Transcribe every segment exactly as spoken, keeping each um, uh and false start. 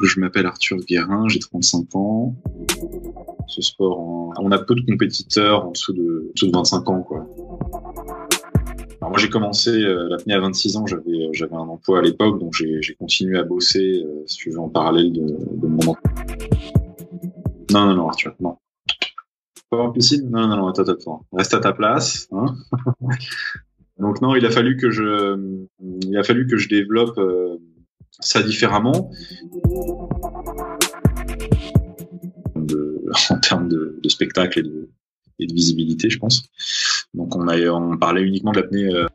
Je m'appelle Arthur Guérin, j'ai trente-cinq ans. Ce sport, on a peu de compétiteurs en dessous de, en dessous de vingt-cinq ans, quoi. Alors moi j'ai commencé l'apnée à vingt-six ans, j'avais, j'avais un emploi à l'époque, donc j'ai, j'ai continué à bosser, euh, si tu veux, en parallèle de, de mon emploi. Non, non, non, Arthur, non. Pas en piscine ? Non, non, non, attends, attends, reste à ta place, hein. Donc non, il a fallu que je, il a fallu que je développe euh, ça différemment. De, en termes de, de spectacle et de, et de visibilité, je pense. Donc on, a, on parlait uniquement de l'apnée. Euh...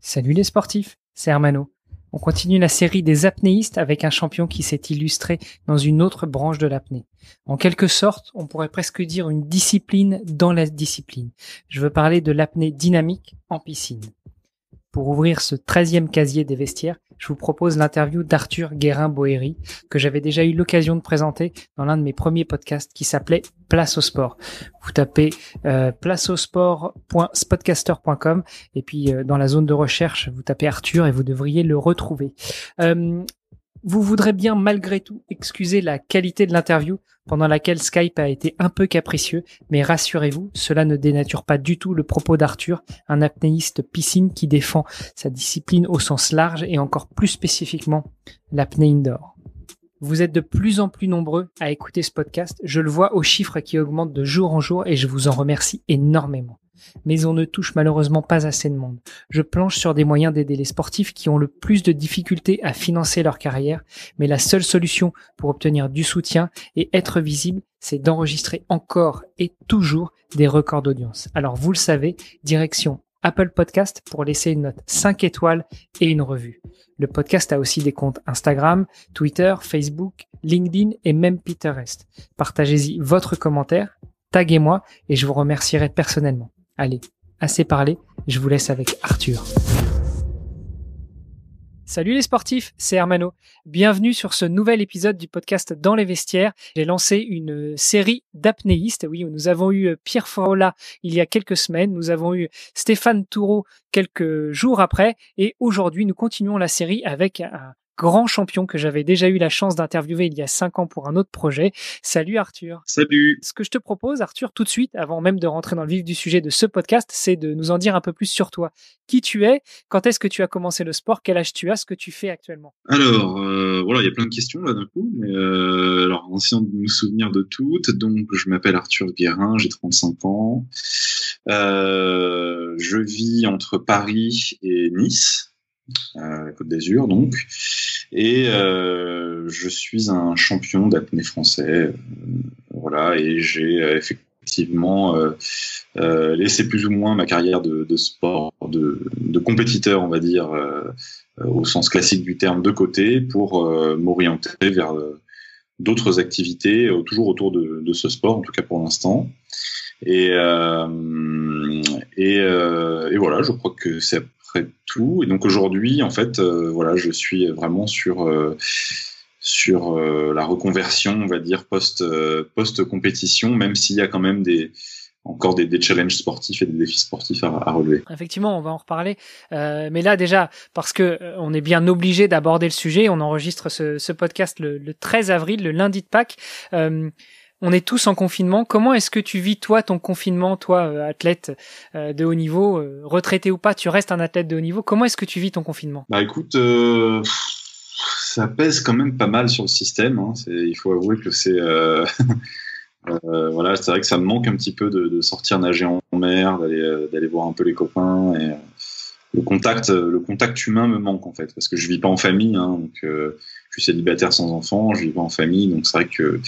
Salut les sportifs, c'est Armano. On continue la série des apnéistes avec un champion qui s'est illustré dans une autre branche de l'apnée. En quelque sorte, on pourrait presque dire une discipline dans la discipline. Je veux parler de l'apnée dynamique en piscine. Pour ouvrir ce treizième casier des vestiaires, je vous propose l'interview d'Arthur Guérin-Boëry, que j'avais déjà eu l'occasion de présenter dans l'un de mes premiers podcasts qui s'appelait Place au sport. Vous tapez euh, place au sport point spodcaster point com et puis euh, dans la zone de recherche, vous tapez Arthur et vous devriez le retrouver. Euh, Vous voudrez bien malgré tout excuser la qualité de l'interview pendant laquelle Skype a été un peu capricieux, mais rassurez-vous, cela ne dénature pas du tout le propos d'Arthur, un apnéiste piscine qui défend sa discipline au sens large et encore plus spécifiquement l'apnée indoor. Vous êtes de plus en plus nombreux à écouter ce podcast, je le vois aux chiffres qui augmentent de jour en jour et je vous en remercie énormément. Mais on ne touche malheureusement pas assez de monde. Je planche sur des moyens d'aider les sportifs qui ont le plus de difficultés à financer leur carrière, mais la seule solution pour obtenir du soutien et être visible, c'est d'enregistrer encore et toujours des records d'audience. Alors vous le savez, direction Apple Podcast pour laisser une note cinq étoiles et une revue. Le podcast a aussi des comptes Instagram, Twitter, Facebook, LinkedIn et même Pinterest. Partagez-y votre commentaire, taguez-moi et je vous remercierai personnellement. Allez, assez parlé, je vous laisse avec Arthur. Salut les sportifs, c'est Armano. Bienvenue sur ce nouvel épisode du podcast Dans les vestiaires. J'ai lancé une série d'apnéistes. Oui, nous avons eu Pierre Frola il y a quelques semaines. Nous avons eu Stéphane Tourreau quelques jours après. Et aujourd'hui, nous continuons la série avec un grand champion que j'avais déjà eu la chance d'interviewer il y a cinq ans pour un autre projet. Salut Arthur. Salut. Ce que je te propose, Arthur, tout de suite, avant même de rentrer dans le vif du sujet de ce podcast, c'est de nous en dire un peu plus sur toi. Qui tu es ? Quand est-ce que tu as commencé le sport ? Quel âge tu as ? Ce que tu fais actuellement ? Alors, euh, voilà, il y a plein de questions là d'un coup. Mais euh, alors, en essayant de nous souvenir de toutes, donc je m'appelle Arthur Guérin, j'ai trente-cinq ans. Euh, je vis entre Paris et Nice. Euh, Côte d'Azur donc, et euh, je suis un champion d'apnée français, euh, voilà, et j'ai euh, effectivement euh, euh, laissé plus ou moins ma carrière de, de sport, de, de compétiteur, on va dire, euh, euh, au sens classique du terme, de côté pour euh, m'orienter vers euh, d'autres activités, euh, toujours autour de, de ce sport, en tout cas pour l'instant. Et, euh, et, euh, et voilà, je crois que c'est tout. Et donc aujourd'hui, en fait, euh, voilà, je suis vraiment sur euh, sur euh, la reconversion, on va dire post euh, post compétition, même s'il y a quand même des encore des, des challenges sportifs et des défis sportifs à, à relever. Effectivement, on va en reparler. Euh, mais là, déjà, parce que on est bien obligé d'aborder le sujet, on enregistre ce, ce podcast le, le treize avril, le lundi de Pâques. Euh, On est tous en confinement. Comment est-ce que tu vis, toi, ton confinement, toi, athlète de haut niveau, retraité ou pas, tu restes un athlète de haut niveau. Comment est-ce que tu vis ton confinement ? Bah écoute, euh, ça pèse quand même pas mal sur le système. Hein. C'est, il faut avouer que c'est... Euh, euh, voilà, c'est vrai que ça me manque un petit peu de, de sortir nager en mer, d'aller, d'aller voir un peu les copains. Et, euh, le, contact, le contact humain me manque, en fait, parce que je ne vis pas en famille, hein, donc... Euh, je suis célibataire sans enfant, je vis pas en famille, donc c'est vrai que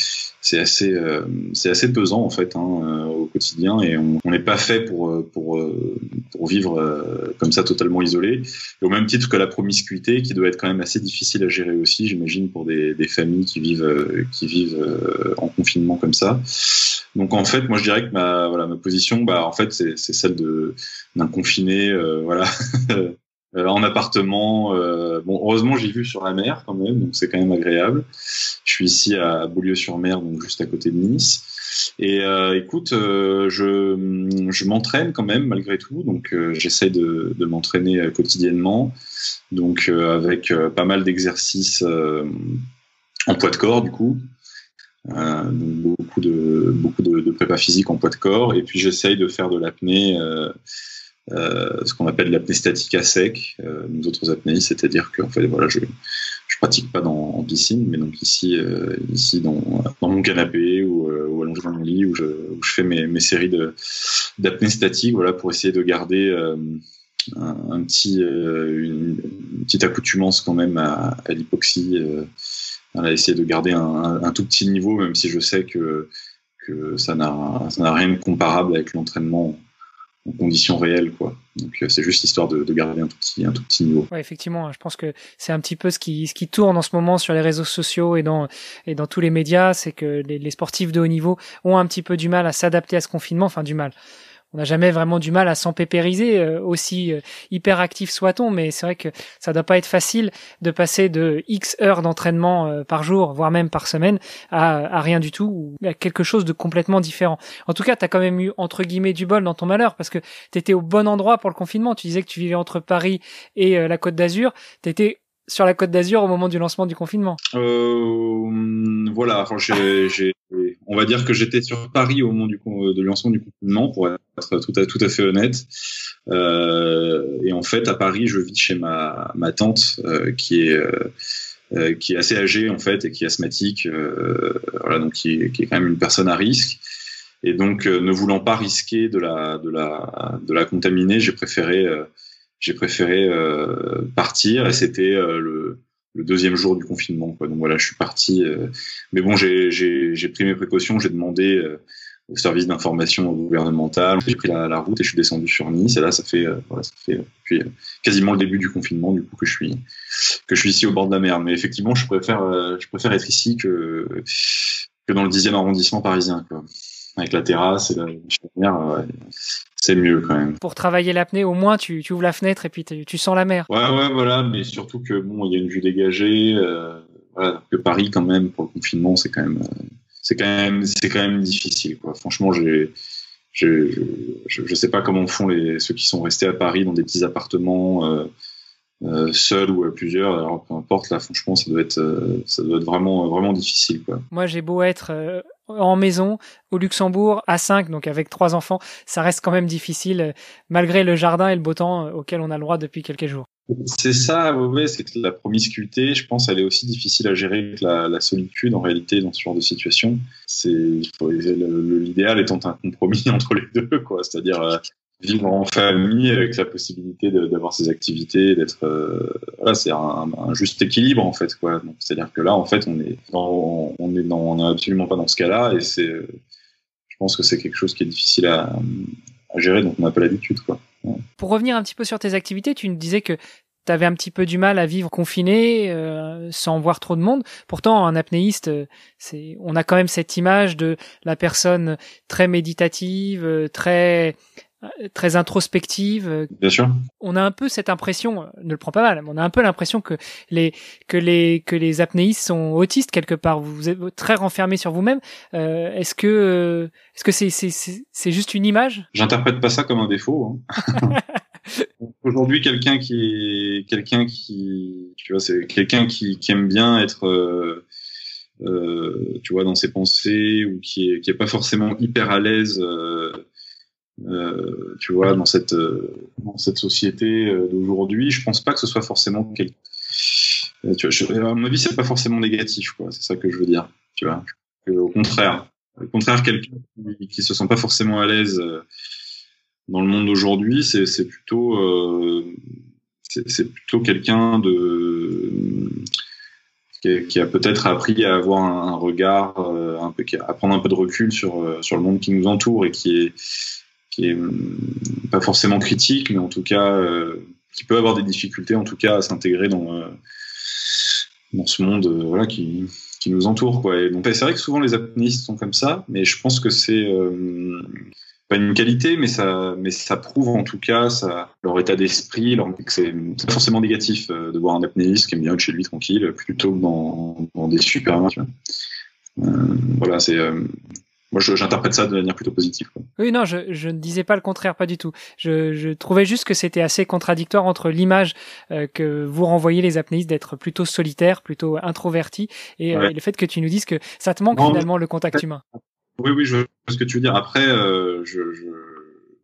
c'est assez, euh, c'est assez pesant en fait hein, euh, au quotidien et on n'est pas fait pour, pour, pour vivre euh, comme ça totalement isolé. Et au même titre que la promiscuité, qui doit être quand même assez difficile à gérer aussi, j'imagine pour des, des familles qui vivent, euh, qui vivent euh, en confinement comme ça. Donc en fait, moi je dirais que ma, voilà, ma position, bah, en fait, c'est, c'est celle de, d'un confiné, euh, voilà. Euh, en appartement, euh, bon heureusement j'ai vu sur la mer quand même, donc c'est quand même agréable. Je suis ici à Beaulieu-sur-Mer, donc juste à côté de Nice. Et euh, écoute, euh, je, je m'entraîne quand même malgré tout, donc euh, j'essaie de, de m'entraîner quotidiennement, donc euh, avec euh, pas mal d'exercices euh, en poids de corps du coup. Euh, donc beaucoup de beaucoup de, de prépa physique en poids de corps, et puis j'essaye de faire de l'apnée, euh, euh, ce qu'on appelle l'apnée statique à sec, euh, nous autres apnées, c'est-à-dire que en fait, voilà, je je pratique pas dans, en piscine, mais donc ici euh, ici dans dans mon canapé ou, euh, ou allongé dans mon lit, où je où je fais mes mes séries de d'apnée statique, voilà, pour essayer de garder euh, un, un petit euh, une, une petite accoutumance quand même à, à l'hypoxie. Euh, Voilà, essayer de garder un, un, un tout petit niveau, même si je sais que, que ça n'a, ça n'a rien de comparable avec l'entraînement en conditions réelles, quoi. Donc c'est juste histoire de, de garder un tout petit, un tout petit niveau. Ouais, effectivement, je pense que c'est un petit peu ce qui, ce qui tourne en ce moment sur les réseaux sociaux et dans, et dans tous les médias, c'est que les, les sportifs de haut niveau ont un petit peu du mal à s'adapter à ce confinement, enfin du mal. On n'a jamais vraiment du mal à s'empépériser, euh, aussi euh, hyperactif soit-on, mais c'est vrai que ça doit pas être facile de passer de X heures d'entraînement euh, par jour, voire même par semaine, à, à rien du tout, ou à quelque chose de complètement différent. En tout cas, t'as quand même eu, entre guillemets, du bol dans ton malheur, parce que t'étais au bon endroit pour le confinement. Tu disais que tu vivais entre Paris et euh, la Côte d'Azur. T'étais sur la Côte d'Azur au moment du lancement du confinement. Euh, voilà, j'ai, j'ai, on va dire que j'étais sur Paris au moment du de lancement du confinement, pour être tout à, tout à fait honnête. Euh, et en fait, à Paris, je vis chez ma, ma tante, euh, qui est euh, qui est assez âgée en fait, et qui est asthmatique. Euh, voilà, donc qui est, qui est quand même une personne à risque. Et donc, euh, ne voulant pas risquer de la de la de la contaminer, j'ai préféré euh, j'ai préféré euh, partir, et c'était euh, le, le deuxième jour du confinement, quoi. Donc voilà, je suis parti. Euh, mais bon, j'ai, j'ai, j'ai pris mes précautions, j'ai demandé euh, au service d'information gouvernemental, j'ai pris la, la route et je suis descendu sur Nice. Et là, ça fait, euh, voilà, ça fait depuis, euh, quasiment le début du confinement, du coup, que je suis que je suis ici au bord de la mer. Mais effectivement, je préfère euh, je préfère être ici que que dans le dixième arrondissement parisien, quoi. Avec la terrasse et la mer, ouais, c'est mieux quand même. Pour travailler l'apnée, au moins tu, tu ouvres la fenêtre et puis tu sens la mer. Ouais, ouais, voilà, mais surtout que bon, il y a une vue dégagée. Euh, voilà, que Paris quand même pour le confinement, c'est quand même, c'est quand même, c'est quand même difficile, quoi. Franchement, j'ai, j'ai, je, je, je sais pas comment font les ceux qui sont restés à Paris dans des petits appartements, euh, euh, seuls ou à plusieurs. Alors peu importe, là, franchement, ça doit être, ça doit être vraiment, vraiment difficile, quoi. Moi, j'ai beau être euh... en maison, au Luxembourg, à cinq, donc avec trois enfants, ça reste quand même difficile, malgré le jardin et le beau temps auquel on a le droit depuis quelques jours. C'est ça, ouais, c'est que la promiscuité, je pense, elle est aussi difficile à gérer que la, la solitude, en réalité, dans ce genre de situation. C'est, il faut, l'idéal étant un compromis entre les deux, quoi. C'est-à-dire, euh, vivre en famille avec la possibilité de, d'avoir ses activités, d'être, euh, voilà, c'est un, un juste équilibre en fait, quoi. Donc, c'est-à-dire que là, en fait, on est, dans, on est, dans, on est absolument pas dans ce cas-là, et c'est, je pense que c'est quelque chose qui est difficile à, à gérer, donc on n'a pas l'habitude, quoi. Ouais. Pour revenir un petit peu sur tes activités, tu nous disais que tu avais un petit peu du mal à vivre confiné, euh, sans voir trop de monde. Pourtant, un apnéiste, c'est, on a quand même cette image de la personne très méditative, très très introspective. Bien sûr. On a un peu cette impression, ne le prends pas mal, mais on a un peu l'impression que les que les que les apnéistes sont autistes quelque part. Vous, vous êtes très renfermés sur vous-même. Euh, est-ce que est-ce que c'est c'est c'est, c'est juste une image ? J'interprète pas ça comme un défaut, hein. Aujourd'hui, quelqu'un qui est quelqu'un qui tu vois, c'est quelqu'un qui qui aime bien être euh, euh, tu vois, dans ses pensées, ou qui est qui est pas forcément hyper à l'aise. Euh, Euh, tu vois, dans cette euh, dans cette société euh, d'aujourd'hui, je pense pas que ce soit forcément quelque... euh, tu vois, je, à mon avis, c'est pas forcément négatif, quoi. C'est ça que je veux dire, tu vois. Que, au contraire, au contraire, quelqu'un qui, qui se sent pas forcément à l'aise euh, dans le monde d'aujourd'hui, c'est c'est plutôt euh, c'est, c'est plutôt quelqu'un de qui, qui a peut-être appris à avoir un, un regard, euh, un peu, à prendre un peu de recul sur sur le monde qui nous entoure, et qui est qui est pas forcément critique, mais en tout cas euh, qui peut avoir des difficultés, en tout cas à s'intégrer dans euh, dans ce monde euh, voilà qui qui nous entoure, quoi. Et donc c'est vrai que souvent les apnéistes sont comme ça, mais je pense que c'est euh, pas une qualité, mais ça mais ça prouve en tout cas ça, leur état d'esprit, leur, que c'est, c'est forcément négatif euh, de voir un apnéiste qui aime bien être chez lui tranquille, plutôt que dans dans des supermarchés. Euh, voilà, c'est euh, Moi, je, j'interprète ça de manière plutôt positive. Quoi. Oui, non, je, je ne disais pas le contraire, pas du tout. Je, je trouvais juste que c'était assez contradictoire entre l'image euh, que vous renvoyez les apnéistes d'être plutôt solitaires, plutôt introvertis, et, ouais. euh, et le fait que tu nous dises que ça te manque non, finalement mais... le contact humain. Oui, oui, je vois ce que tu veux dire. Après, euh, je, je,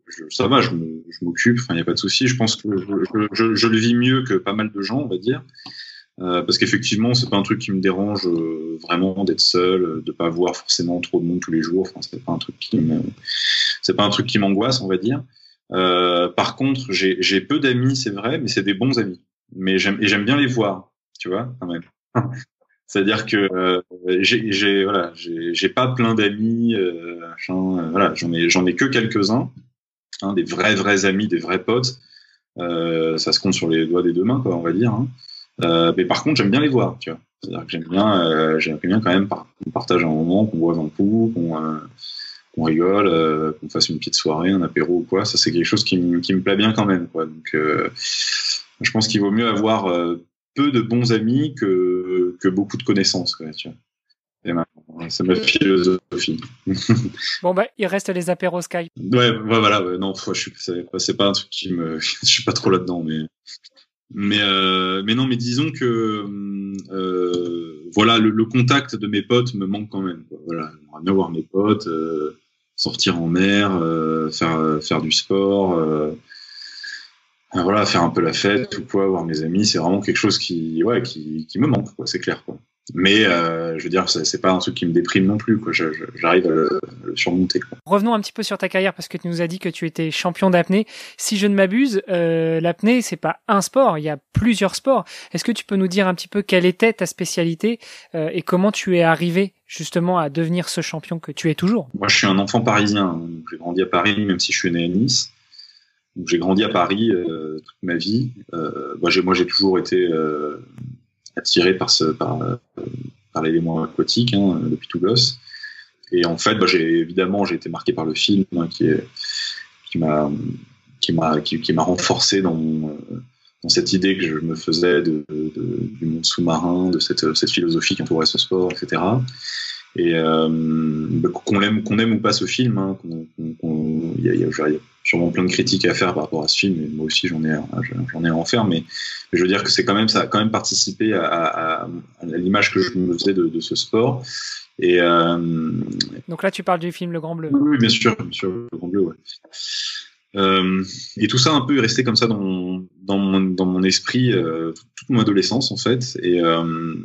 je, ça va, je, je m'occupe, il n'y a pas de souci. Je pense que je, je, je le vis mieux que pas mal de gens, on va dire. Euh, parce qu'effectivement, c'est pas un truc qui me dérange euh, vraiment d'être seul, de pas voir forcément trop de monde tous les jours. Enfin, c'est pas un truc qui me, c'est pas un truc qui m'angoisse, on va dire. Euh, par contre, j'ai, j'ai peu d'amis, c'est vrai, mais c'est des bons amis. Mais j'aime, et j'aime bien les voir, tu vois, quand même. C'est-à-dire que euh, j'ai, j'ai, voilà, j'ai, j'ai pas plein d'amis. Euh, j'en, euh, voilà, j'en ai, j'en ai que quelques-uns, hein, des vrais, vrais amis, des vrais potes. Euh, ça se compte sur les doigts des deux mains, quoi, on va dire. Hein. Euh, mais par contre, j'aime bien les voir, tu vois. C'est-à-dire que j'aime bien, euh, j'aime bien quand même par- qu'on partage un moment, qu'on boive un coup, qu'on, euh, qu'on rigole, euh, qu'on fasse une petite soirée, un apéro ou quoi. Ça, c'est quelque chose qui, m- qui me plaît bien quand même, quoi. Donc, euh, je pense qu'il vaut mieux avoir euh, peu de bons amis que, que beaucoup de connaissances, quoi, tu vois. Et ma, c'est ma philosophie. Bon, bah, il reste les apéros Skype. Ouais, bah, voilà, ouais, non, je suis, c'est, c'est pas un truc qui me. Je suis pas trop là-dedans, mais. Mais euh, mais non, mais disons que euh, voilà, le, le contact de mes potes me manque quand même, quoi. Voilà, j'aimerais bien voir mes potes, euh, sortir en mer, euh, faire faire du sport, euh, voilà, faire un peu la fête ou quoi, voir mes amis, c'est vraiment quelque chose qui ouais qui qui me manque, quoi, c'est clair, quoi. Mais euh, je veux dire, c'est, c'est pas un truc qui me déprime non plus, quoi. Je, je, j'arrive à le, à le surmonter, quoi. Revenons un petit peu sur ta carrière, parce que tu nous as dit que tu étais champion d'apnée. Si je ne m'abuse, euh, l'apnée, c'est pas un sport, il y a plusieurs sports. Est-ce que tu peux nous dire un petit peu quelle était ta spécialité euh, et comment tu es arrivé justement à devenir ce champion que tu es toujours ? Moi, je suis un enfant parisien, hein, donc j'ai grandi à Paris, même si je suis né à Nice. Donc j'ai grandi à Paris euh, toute ma vie. Euh, moi, j'ai, moi, j'ai toujours été euh, attiré par ce par, par l'élément aquatique, hein, depuis tout gosse. Et en fait, bah, j'ai évidemment j'ai été marqué par le film, hein, qui est qui m'a qui m'a qui, qui m'a renforcé dans mon, dans cette idée que je me faisais de, de, du monde sous-marin, de cette cette philosophie qui entourait ce sport, et cetera. Et euh, bah, qu'on l'aime qu'on aime ou pas ce film, hein, qu'on, qu'on, qu'on, y a, y a, y a sûrement plein de critiques à faire par rapport à ce film, et moi aussi j'en ai à, j'en ai à en faire, mais, mais je veux dire que c'est quand même, ça a quand même participé à, à, à l'image que je me faisais de, de ce sport. Et euh, donc là tu parles du film Le Grand Bleu. Oui, bien sûr, bien sûr, Le Grand Bleu, ouais. Euh, et tout ça un peu est resté comme ça dans mon, dans mon, dans mon esprit euh, toute, toute mon adolescence, en fait. Et euh,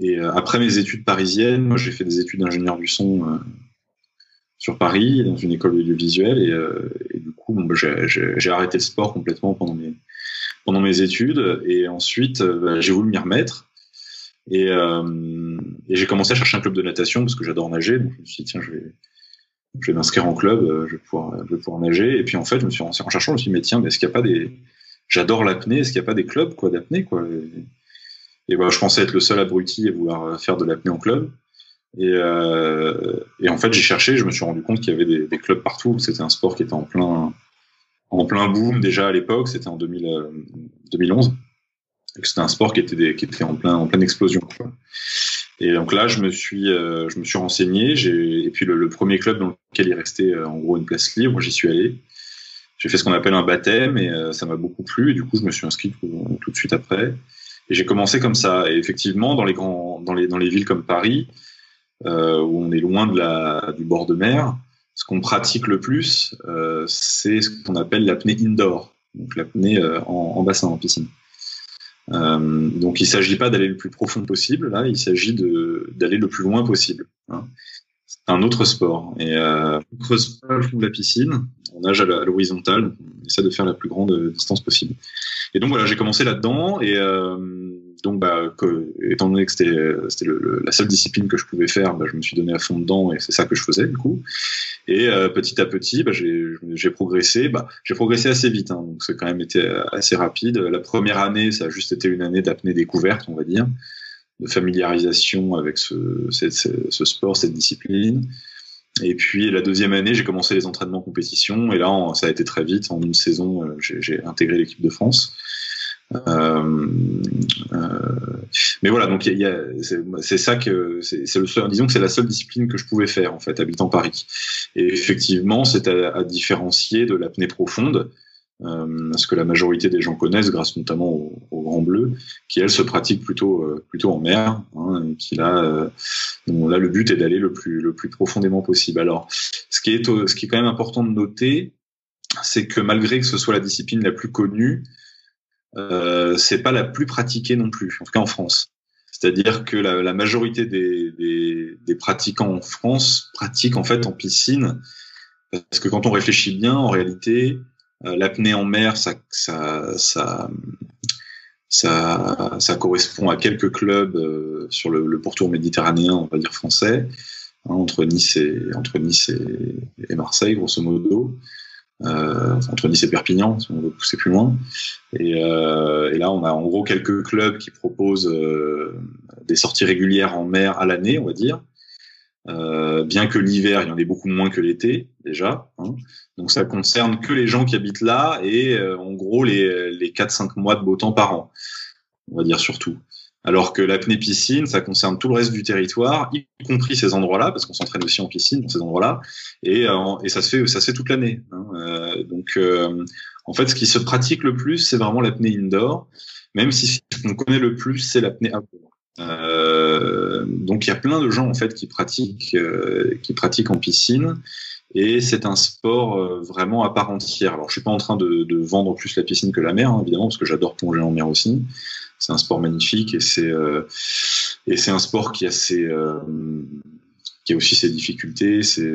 Et après mes études parisiennes, moi j'ai fait des études d'ingénieur du son euh, sur Paris, dans une école audiovisuelle, et, euh, et du coup bon, bah, j'ai, j'ai, j'ai arrêté le sport complètement pendant mes pendant mes études, et ensuite bah, j'ai voulu m'y remettre, et, euh, et j'ai commencé à chercher un club de natation parce que j'adore nager, donc je me suis dit tiens je vais je vais m'inscrire en club, je vais pouvoir je vais pouvoir nager, et puis en fait je me suis en cherchant je me suis dit mais tiens mais est-ce qu'il y a pas des j'adore l'apnée, est-ce qu'il y a pas des clubs quoi d'apnée quoi et, Et bah, je pensais être le seul abruti à vouloir faire de l'apnée en club. Et, euh, et en fait, j'ai cherché, je me suis rendu compte qu'il y avait des, des clubs partout. C'était un sport qui était en plein, en plein boom déjà à l'époque. C'était en deux mille, deux mille onze. Et c'était un sport qui était, des, qui était en plein, en pleine explosion, quoi. Et donc là, je me suis, euh, je me suis renseigné. J'ai, et puis le, le premier club dans lequel il restait euh, en gros une place libre, j'y suis allé. J'ai fait ce qu'on appelle un baptême, et euh, ça m'a beaucoup plu. Et du coup, je me suis inscrit tout, tout de suite après. Et j'ai commencé comme ça. Et effectivement, dans les grands, dans les, dans les villes comme Paris, euh, où on est loin de la, du bord de mer, ce qu'on pratique le plus, euh, c'est ce qu'on appelle l'apnée indoor. Donc, l'apnée, euh, en, en bassin, en piscine. Euh, donc, il s'agit pas d'aller le plus profond possible. Là, il s'agit de, d'aller le plus loin possible, hein. C'est un autre sport. Et, euh, on creuse pas le fond de la piscine. On nage à l'horizontale. On essaie de faire la plus grande distance possible. Et donc voilà, j'ai commencé là-dedans, et euh, donc bah, que, étant donné que c'était, c'était le, le, la seule discipline que je pouvais faire, bah, je me suis donné à fond dedans, et c'est ça que je faisais du coup. Et euh, petit à petit, bah, j'ai, j'ai progressé, bah, j'ai progressé assez vite, hein, donc ça a quand même été assez rapide. La première année, ça a juste été une année d'apnée découverte, on va dire, de familiarisation avec ce, cette, ce, ce sport, cette discipline. Et puis la deuxième année, j'ai commencé les entraînements compétition, et là on, ça a été très vite. En une saison, j'ai, j'ai intégré l'équipe de France. Euh, euh, mais voilà, donc il y a, c'est ça que c'est, c'est le seul, disons que c'est la seule discipline que je pouvais faire en fait, habitant Paris. Et effectivement, c'est à, à différencier de l'apnée profonde, euh, ce que la majorité des gens connaissent grâce notamment au, au Grand Bleu, qui elle se pratique plutôt euh, plutôt en mer, hein, et qui là, euh, bon, là le but est d'aller le plus le plus profondément possible. Alors, ce qui est ce qui est quand même important de noter, c'est que malgré que ce soit la discipline la plus connue, euh, c'est pas la plus pratiquée non plus, en tout cas en France. C'est-à-dire que la, la majorité des, des, des pratiquants en France pratiquent en fait en piscine, parce que quand on réfléchit bien, en réalité, euh, l'apnée en mer, ça, ça, ça, ça, ça correspond à quelques clubs euh, sur le, le pourtour méditerranéen, on va dire français, hein, entre Nice et entre Nice et, et Marseille, grosso modo. Euh, entre Nice et Perpignan, si on veut pousser plus loin. Et, euh, et là, on a en gros quelques clubs qui proposent euh, des sorties régulières en mer à l'année, on va dire. Euh, bien que l'hiver, il y en ait beaucoup moins que l'été, déjà. Hein. Donc, ça concerne que les gens qui habitent là et euh, en gros les, les quatre cinq mois de beau temps par an, on va dire surtout. Alors que l'apnée piscine, ça concerne tout le reste du territoire, y compris ces endroits-là, parce qu'on s'entraîne aussi en piscine dans ces endroits-là, et, et ça se fait, ça se fait toute l'année. Hein. Euh, donc, euh, en fait, ce qui se pratique le plus, c'est vraiment l'apnée indoor, même si ce qu'on connaît le plus, c'est l'apnée outdoor. Euh, donc, il y a plein de gens en fait qui pratiquent, euh, qui pratiquent en piscine, et c'est un sport euh, vraiment à part entière. Alors, je suis pas en train de, de vendre plus la piscine que la mer, hein, évidemment, parce que j'adore plonger en mer aussi. C'est un sport magnifique et c'est euh, et c'est un sport qui a ses euh, qui a aussi ses difficultés, ses,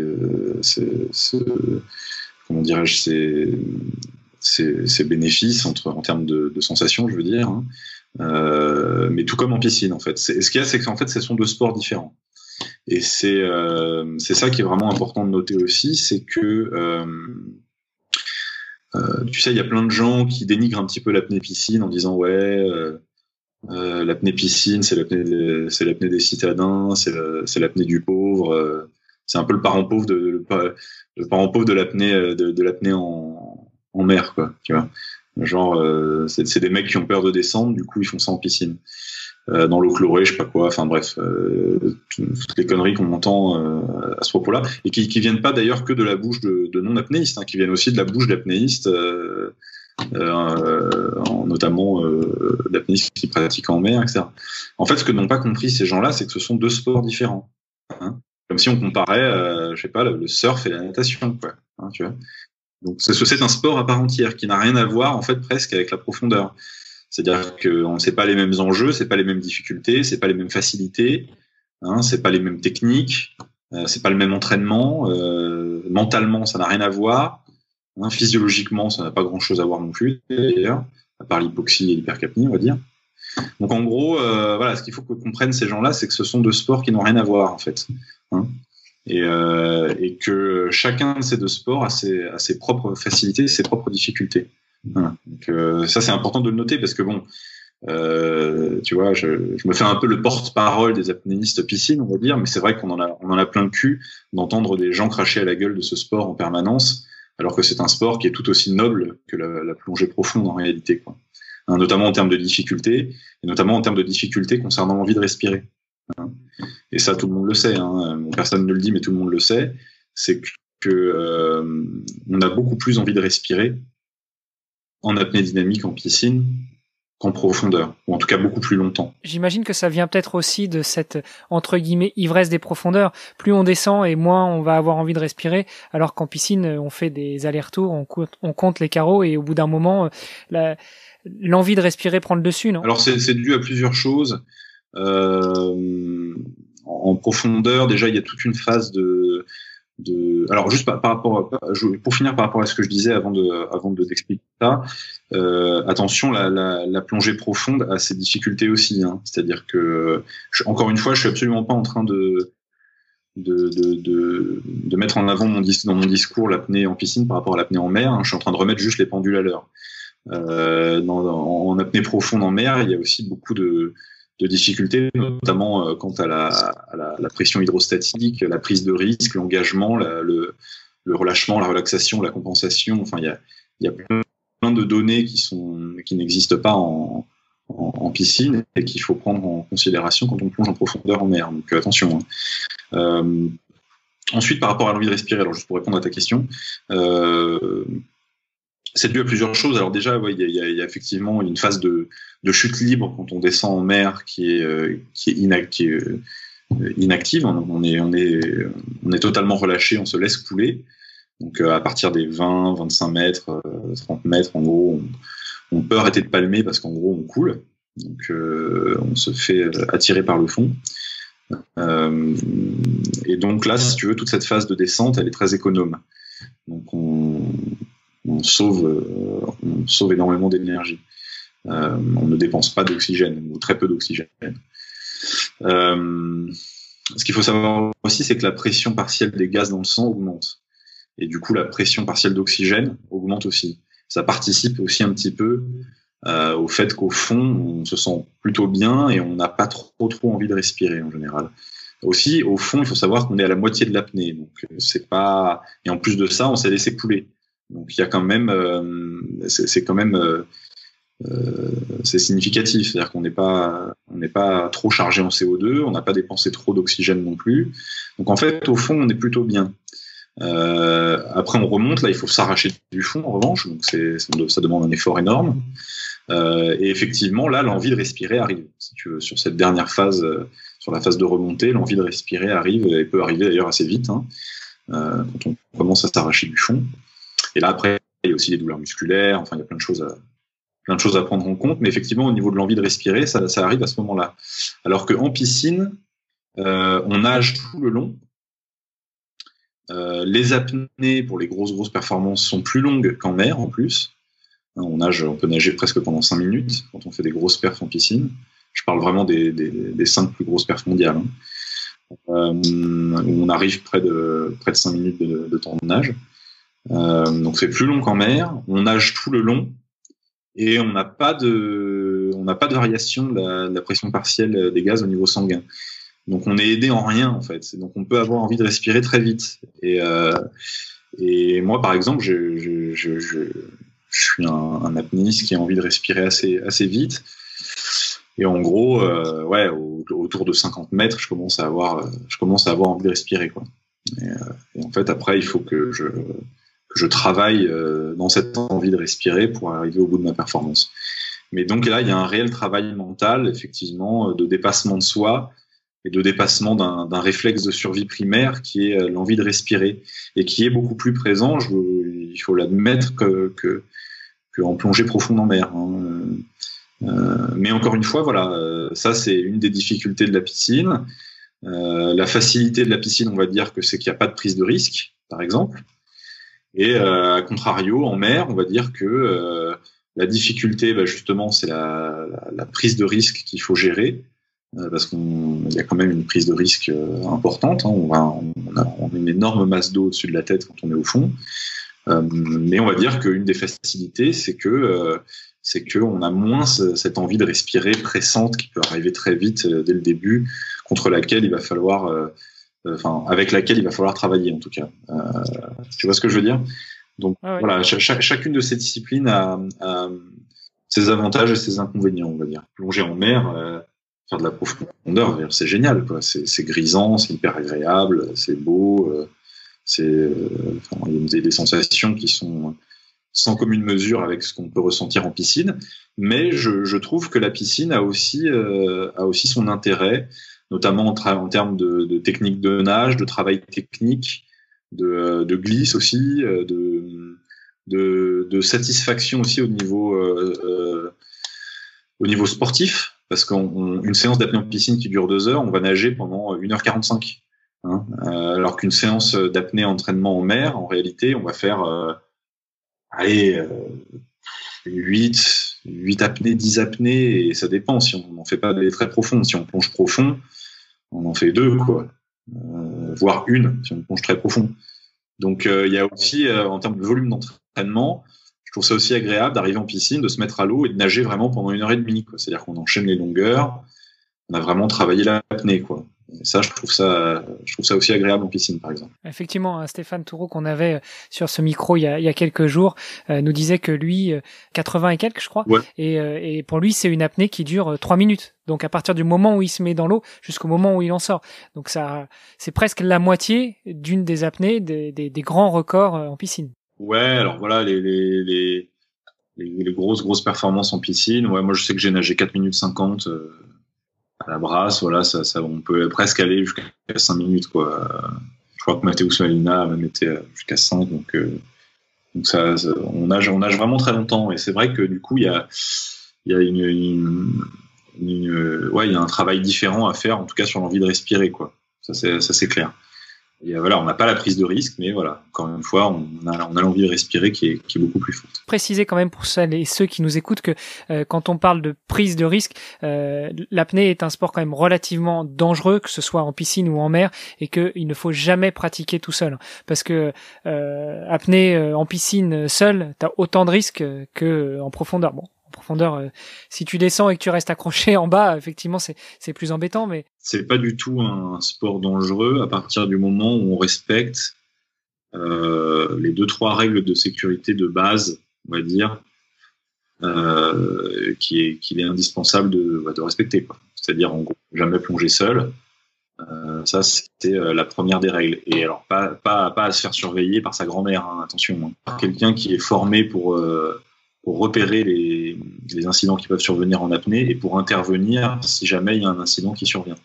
ses, ses comment dirais-je ses, ses, ses bénéfices entre en termes de, de sensations, je veux dire. Hein. Euh, mais tout comme en piscine en fait. C'est, ce qu'il y a, c'est qu'en fait, ce sont deux sports différents. Et c'est euh, c'est ça qui est vraiment important de noter aussi, c'est que euh, Euh, tu sais, il y a plein de gens qui dénigrent un petit peu l'apnée piscine en disant ouais, euh, euh, l'apnée piscine, c'est l'apnée, des, c'est l'apnée des citadins, c'est, le, c'est l'apnée du pauvre, euh, c'est un peu le parent pauvre de le, le parent pauvre de l'apnée de, de l'apnée en, en mer quoi, tu vois. Genre, euh, c'est, c'est des mecs qui ont peur de descendre, du coup ils font ça en piscine, euh, dans l'eau chlorée, je sais pas quoi. Enfin bref, euh, toutes les conneries qu'on entend euh, à ce propos-là, et qui, qui viennent pas d'ailleurs que de la bouche de, de non-apnéistes, hein, qui viennent aussi de la bouche d'apnéistes, euh, euh, notamment euh, d'apnéistes qui pratiquent en mer, et cetera. En fait, ce que n'ont pas compris ces gens-là, c'est que ce sont deux sports différents. Hein, comme si on comparait, euh, je sais pas, le, le surf et la natation, quoi. Hein, tu vois. Donc, c'est, c'est un sport à part entière qui n'a rien à voir, en fait, presque avec la profondeur. C'est-à-dire que on c'est pas les mêmes enjeux, c'est pas les mêmes difficultés, c'est pas les mêmes facilités, hein, c'est pas les mêmes techniques, euh, c'est pas le même entraînement. Euh, mentalement, ça n'a rien à voir. Hein, physiologiquement, ça n'a pas grand-chose à voir non plus, d'ailleurs, à part l'hypoxie et l'hypercapnie, on va dire. Donc, en gros, euh, voilà, ce qu'il faut que comprennent ces gens-là, c'est que ce sont deux sports qui n'ont rien à voir, en fait. Hein. Et, euh, et que chacun de ces deux sports a ses, a ses propres facilités, ses propres difficultés. Voilà. Donc, euh, ça, c'est important de le noter parce que bon, euh, tu vois, je, je me fais un peu le porte-parole des apnéistes piscine, on va dire, mais c'est vrai qu'on en a, on en a plein le cul d'entendre des gens cracher à la gueule de ce sport en permanence, alors que c'est un sport qui est tout aussi noble que la, la plongée profonde en réalité, quoi. Hein, notamment en termes de difficultés, et notamment en termes de difficultés concernant l'envie de respirer. Et ça, tout le monde le sait, hein. Personne ne le dit, mais tout le monde le sait. C'est que euh, on a beaucoup plus envie de respirer en apnée dynamique, en piscine, qu'en profondeur, ou en tout cas beaucoup plus longtemps. J'imagine que ça vient peut-être aussi de cette entre guillemets ivresse des profondeurs. Plus on descend et moins on va avoir envie de respirer, alors qu'en piscine, on fait des allers-retours, on compte, on compte les carreaux et au bout d'un moment, la, l'envie de respirer prend le dessus, non ? Alors c'est, c'est dû à plusieurs choses. Euh, en profondeur, déjà, il y a toute une phase de, de, alors juste par, par rapport, à, pour finir par rapport à ce que je disais avant de, avant de t'expliquer ça, euh, attention, la, la, la plongée profonde a ses difficultés aussi, hein. C'est-à-dire que, je, encore une fois, je suis absolument pas en train de, de, de, de, de mettre en avant mon dis, dans mon discours l'apnée en piscine par rapport à l'apnée en mer, hein. Je suis en train de remettre juste les pendules à l'heure. Euh, dans, en, en apnée profonde en mer, il y a aussi beaucoup de, de difficultés, notamment euh, quant à, la, à la, la pression hydrostatique, la prise de risque, l'engagement, la, le, le relâchement, la relaxation, la compensation. Enfin, il y a, y a plein de données qui, sont, qui n'existent pas en, en, en piscine et qu'il faut prendre en considération quand on plonge en profondeur en mer. Donc attention. Hein. Euh, ensuite, par rapport à l'envie de respirer, alors juste pour répondre à ta question, euh, c'est dû à plusieurs choses. Alors déjà, ouais, y, a, y, a, y a effectivement une phase de, de chute libre quand on descend en mer qui est, euh, qui est inactive. inactive, on est, on est, on est totalement relâché, on se laisse couler. Donc à partir des vingt, vingt-cinq mètres, trente mètres, en gros, on, on peut arrêter de palmer parce qu'en gros, on coule. Donc euh, on se fait attirer par le fond. Euh, et donc là, si tu veux, toute cette phase de descente, elle est très économe. Donc on, on, sauve, on sauve énormément d'énergie. Euh, on ne dépense pas d'oxygène, ou très peu d'oxygène. Euh, ce qu'il faut savoir aussi, c'est que la pression partielle des gaz dans le sang augmente. Et du coup, la pression partielle d'oxygène augmente aussi. Ça participe aussi un petit peu euh, au fait qu'au fond, on se sent plutôt bien et on n'a pas trop, trop envie de respirer en général. Aussi, au fond, il faut savoir qu'on est à la moitié de l'apnée. Donc, c'est pas... Et en plus de ça, on s'est laissé couler. Donc, il y a quand même... Euh, c'est, c'est quand même... Euh, Euh, c'est significatif, c'est-à-dire qu'on n'est pas, on n'est pas trop chargé en C O deux, on n'a pas dépensé trop d'oxygène non plus. Donc en fait, au fond, on est plutôt bien. Euh, après, on remonte, là, il faut s'arracher du fond, en revanche, donc c'est, ça demande un effort énorme. Euh, et effectivement, là, l'envie de respirer arrive. Si tu veux, sur cette dernière phase, euh, sur la phase de remontée, l'envie de respirer arrive et peut arriver d'ailleurs assez vite hein, euh, quand on commence à s'arracher du fond. Et là, après, il y a aussi des douleurs musculaires. Enfin, il y a plein de choses à plein de choses à prendre en compte, mais effectivement, au niveau de l'envie de respirer, ça, ça arrive à ce moment-là. Alors qu'en piscine, euh, on nage tout le long. Euh, les apnées, pour les grosses, grosses performances, sont plus longues qu'en mer, en plus. On nage, on peut nager presque pendant cinq minutes quand on fait des grosses perfs en piscine. Je parle vraiment des, des, des cinq plus grosses perfs mondiales. Hein. Euh, on arrive près de, près de cinq minutes de, de temps de nage. Euh, donc, c'est plus long qu'en mer. On nage tout le long. Et on n'a pas de, on n'a pas de variation de la, de la pression partielle des gaz au niveau sanguin. Donc on est aidé en rien en fait. Donc on peut avoir envie de respirer très vite. Et, euh, et moi par exemple, je, je, je, je, je suis un, un apnéiste qui a envie de respirer assez, assez vite. Et en gros, euh, ouais, au, autour de cinquante mètres, je commence à avoir, je commence à avoir envie de respirer quoi. Et, euh, et en fait après, il faut que je je travaille dans cette envie de respirer pour arriver au bout de ma performance. Mais donc là, il y a un réel travail mental, effectivement, de dépassement de soi et de dépassement d'un, d'un réflexe de survie primaire qui est l'envie de respirer et qui est beaucoup plus présent, je, il faut l'admettre, que, que, que en plongée profonde en mer. Hein. Euh, mais encore une fois, voilà, ça c'est une des difficultés de la piscine. Euh, la facilité de la piscine, on va dire que c'est qu'il n'y a pas de prise de risque, par exemple. Et euh, à contrario, en mer, on va dire que euh, la difficulté, bah, justement, c'est la, la, la prise de risque qu'il faut gérer, euh, parce qu'il y a quand même une prise de risque euh, importante. Hein, on, va, on, a, on a une énorme masse d'eau au-dessus de la tête quand on est au fond. Euh, mais on va dire qu'une des facilités, c'est que euh, c'est qu'on a moins cette envie de respirer pressante qui peut arriver très vite euh, dès le début, contre laquelle il va falloir... Euh, Enfin, avec laquelle il va falloir travailler en tout cas. Euh, tu vois ce que je veux dire? Donc ah oui. Voilà, ch- ch- chacune de ces disciplines a, a ses avantages et ses inconvénients, on va dire. Plonger en mer, euh, faire de la profondeur, c'est génial, quoi. C'est, c'est grisant, c'est hyper agréable, c'est beau, euh, c'est, euh, enfin, il y a des, des sensations qui sont sans commune mesure avec ce qu'on peut ressentir en piscine. Mais je, je trouve que la piscine a aussi, euh, a aussi son intérêt. Notamment en, tra- en termes de, de technique de nage, de travail technique, de, de glisse aussi, de, de, de satisfaction aussi au niveau, euh, euh, au niveau sportif. Parce qu'une séance d'apnée en piscine qui dure deux heures, on va nager pendant une heure quarante-cinq. Hein, alors qu'une séance d'apnée entraînement en mer, en réalité, on va faire euh, allez, euh, huit, huit apnées, dix apnées, et ça dépend. Si on n'en fait pas des très profondes, si on plonge profond, on en fait deux, quoi, euh, voire une, si on plonge très profond. Donc, il euh, y a aussi, euh, en termes de volume d'entraînement, je trouve ça aussi agréable d'arriver en piscine, de se mettre à l'eau et de nager vraiment pendant une heure et demie, quoi. C'est-à-dire qu'on enchaîne les longueurs, on a vraiment travaillé l'apnée, quoi. Et ça, je trouve ça, je trouve ça aussi agréable en piscine, par exemple. Effectivement, Stéphane Tourreau, qu'on avait sur ce micro il y a, il y a quelques jours, euh, nous disait que lui, quatre-vingts et quelques, je crois, ouais. et, euh, et pour lui, c'est une apnée qui dure trois minutes. Donc, à partir du moment où il se met dans l'eau jusqu'au moment où il en sort. Donc, ça, c'est presque la moitié d'une des apnées des, des, des grands records en piscine. Ouais, alors voilà, les, les, les, les, les grosses, grosses performances en piscine. Ouais, moi, je sais que j'ai nagé quatre minutes cinquante. Euh... à la brasse, voilà, ça, ça, on peut presque aller jusqu'à cinq minutes, quoi. Je crois que Mathéus Malina a même été jusqu'à cinq, donc, euh, donc ça, ça, on nage, on nage vraiment très longtemps. Et c'est vrai que du coup, il y a, il y a une, une, une, ouais, il y a un travail différent à faire, en tout cas sur l'envie de respirer, quoi. Ça, c'est, ça, c'est clair. Et voilà, on n'a pas la prise de risque, mais voilà, encore une fois, on a, on a l'envie de respirer qui est, qui est beaucoup plus forte. Préciser quand même pour celles et ceux qui nous écoutent que euh, quand on parle de prise de risque, euh, l'apnée est un sport quand même relativement dangereux, que ce soit en piscine ou en mer, et qu'il ne faut jamais pratiquer tout seul. Parce que euh, apnée en piscine seule, t'as autant de risques qu'en profondeur. Bon, en profondeur, euh, si tu descends et que tu restes accroché en bas, effectivement, c'est, c'est plus embêtant, mais... C'est pas du tout un sport dangereux à partir du moment où on respecte euh, les deux trois règles de sécurité de base, on va dire, euh, qui est qu'il est indispensable de, de respecter, quoi. C'est-à-dire en gros jamais plonger seul. Euh, ça c'était euh, la première des règles. Et alors pas pas pas à se faire surveiller par sa grand-mère, hein, attention. Hein. Quelqu'un qui est formé pour euh, pour repérer les, les incidents qui peuvent survenir en apnée et pour intervenir si jamais il y a un incident qui survient.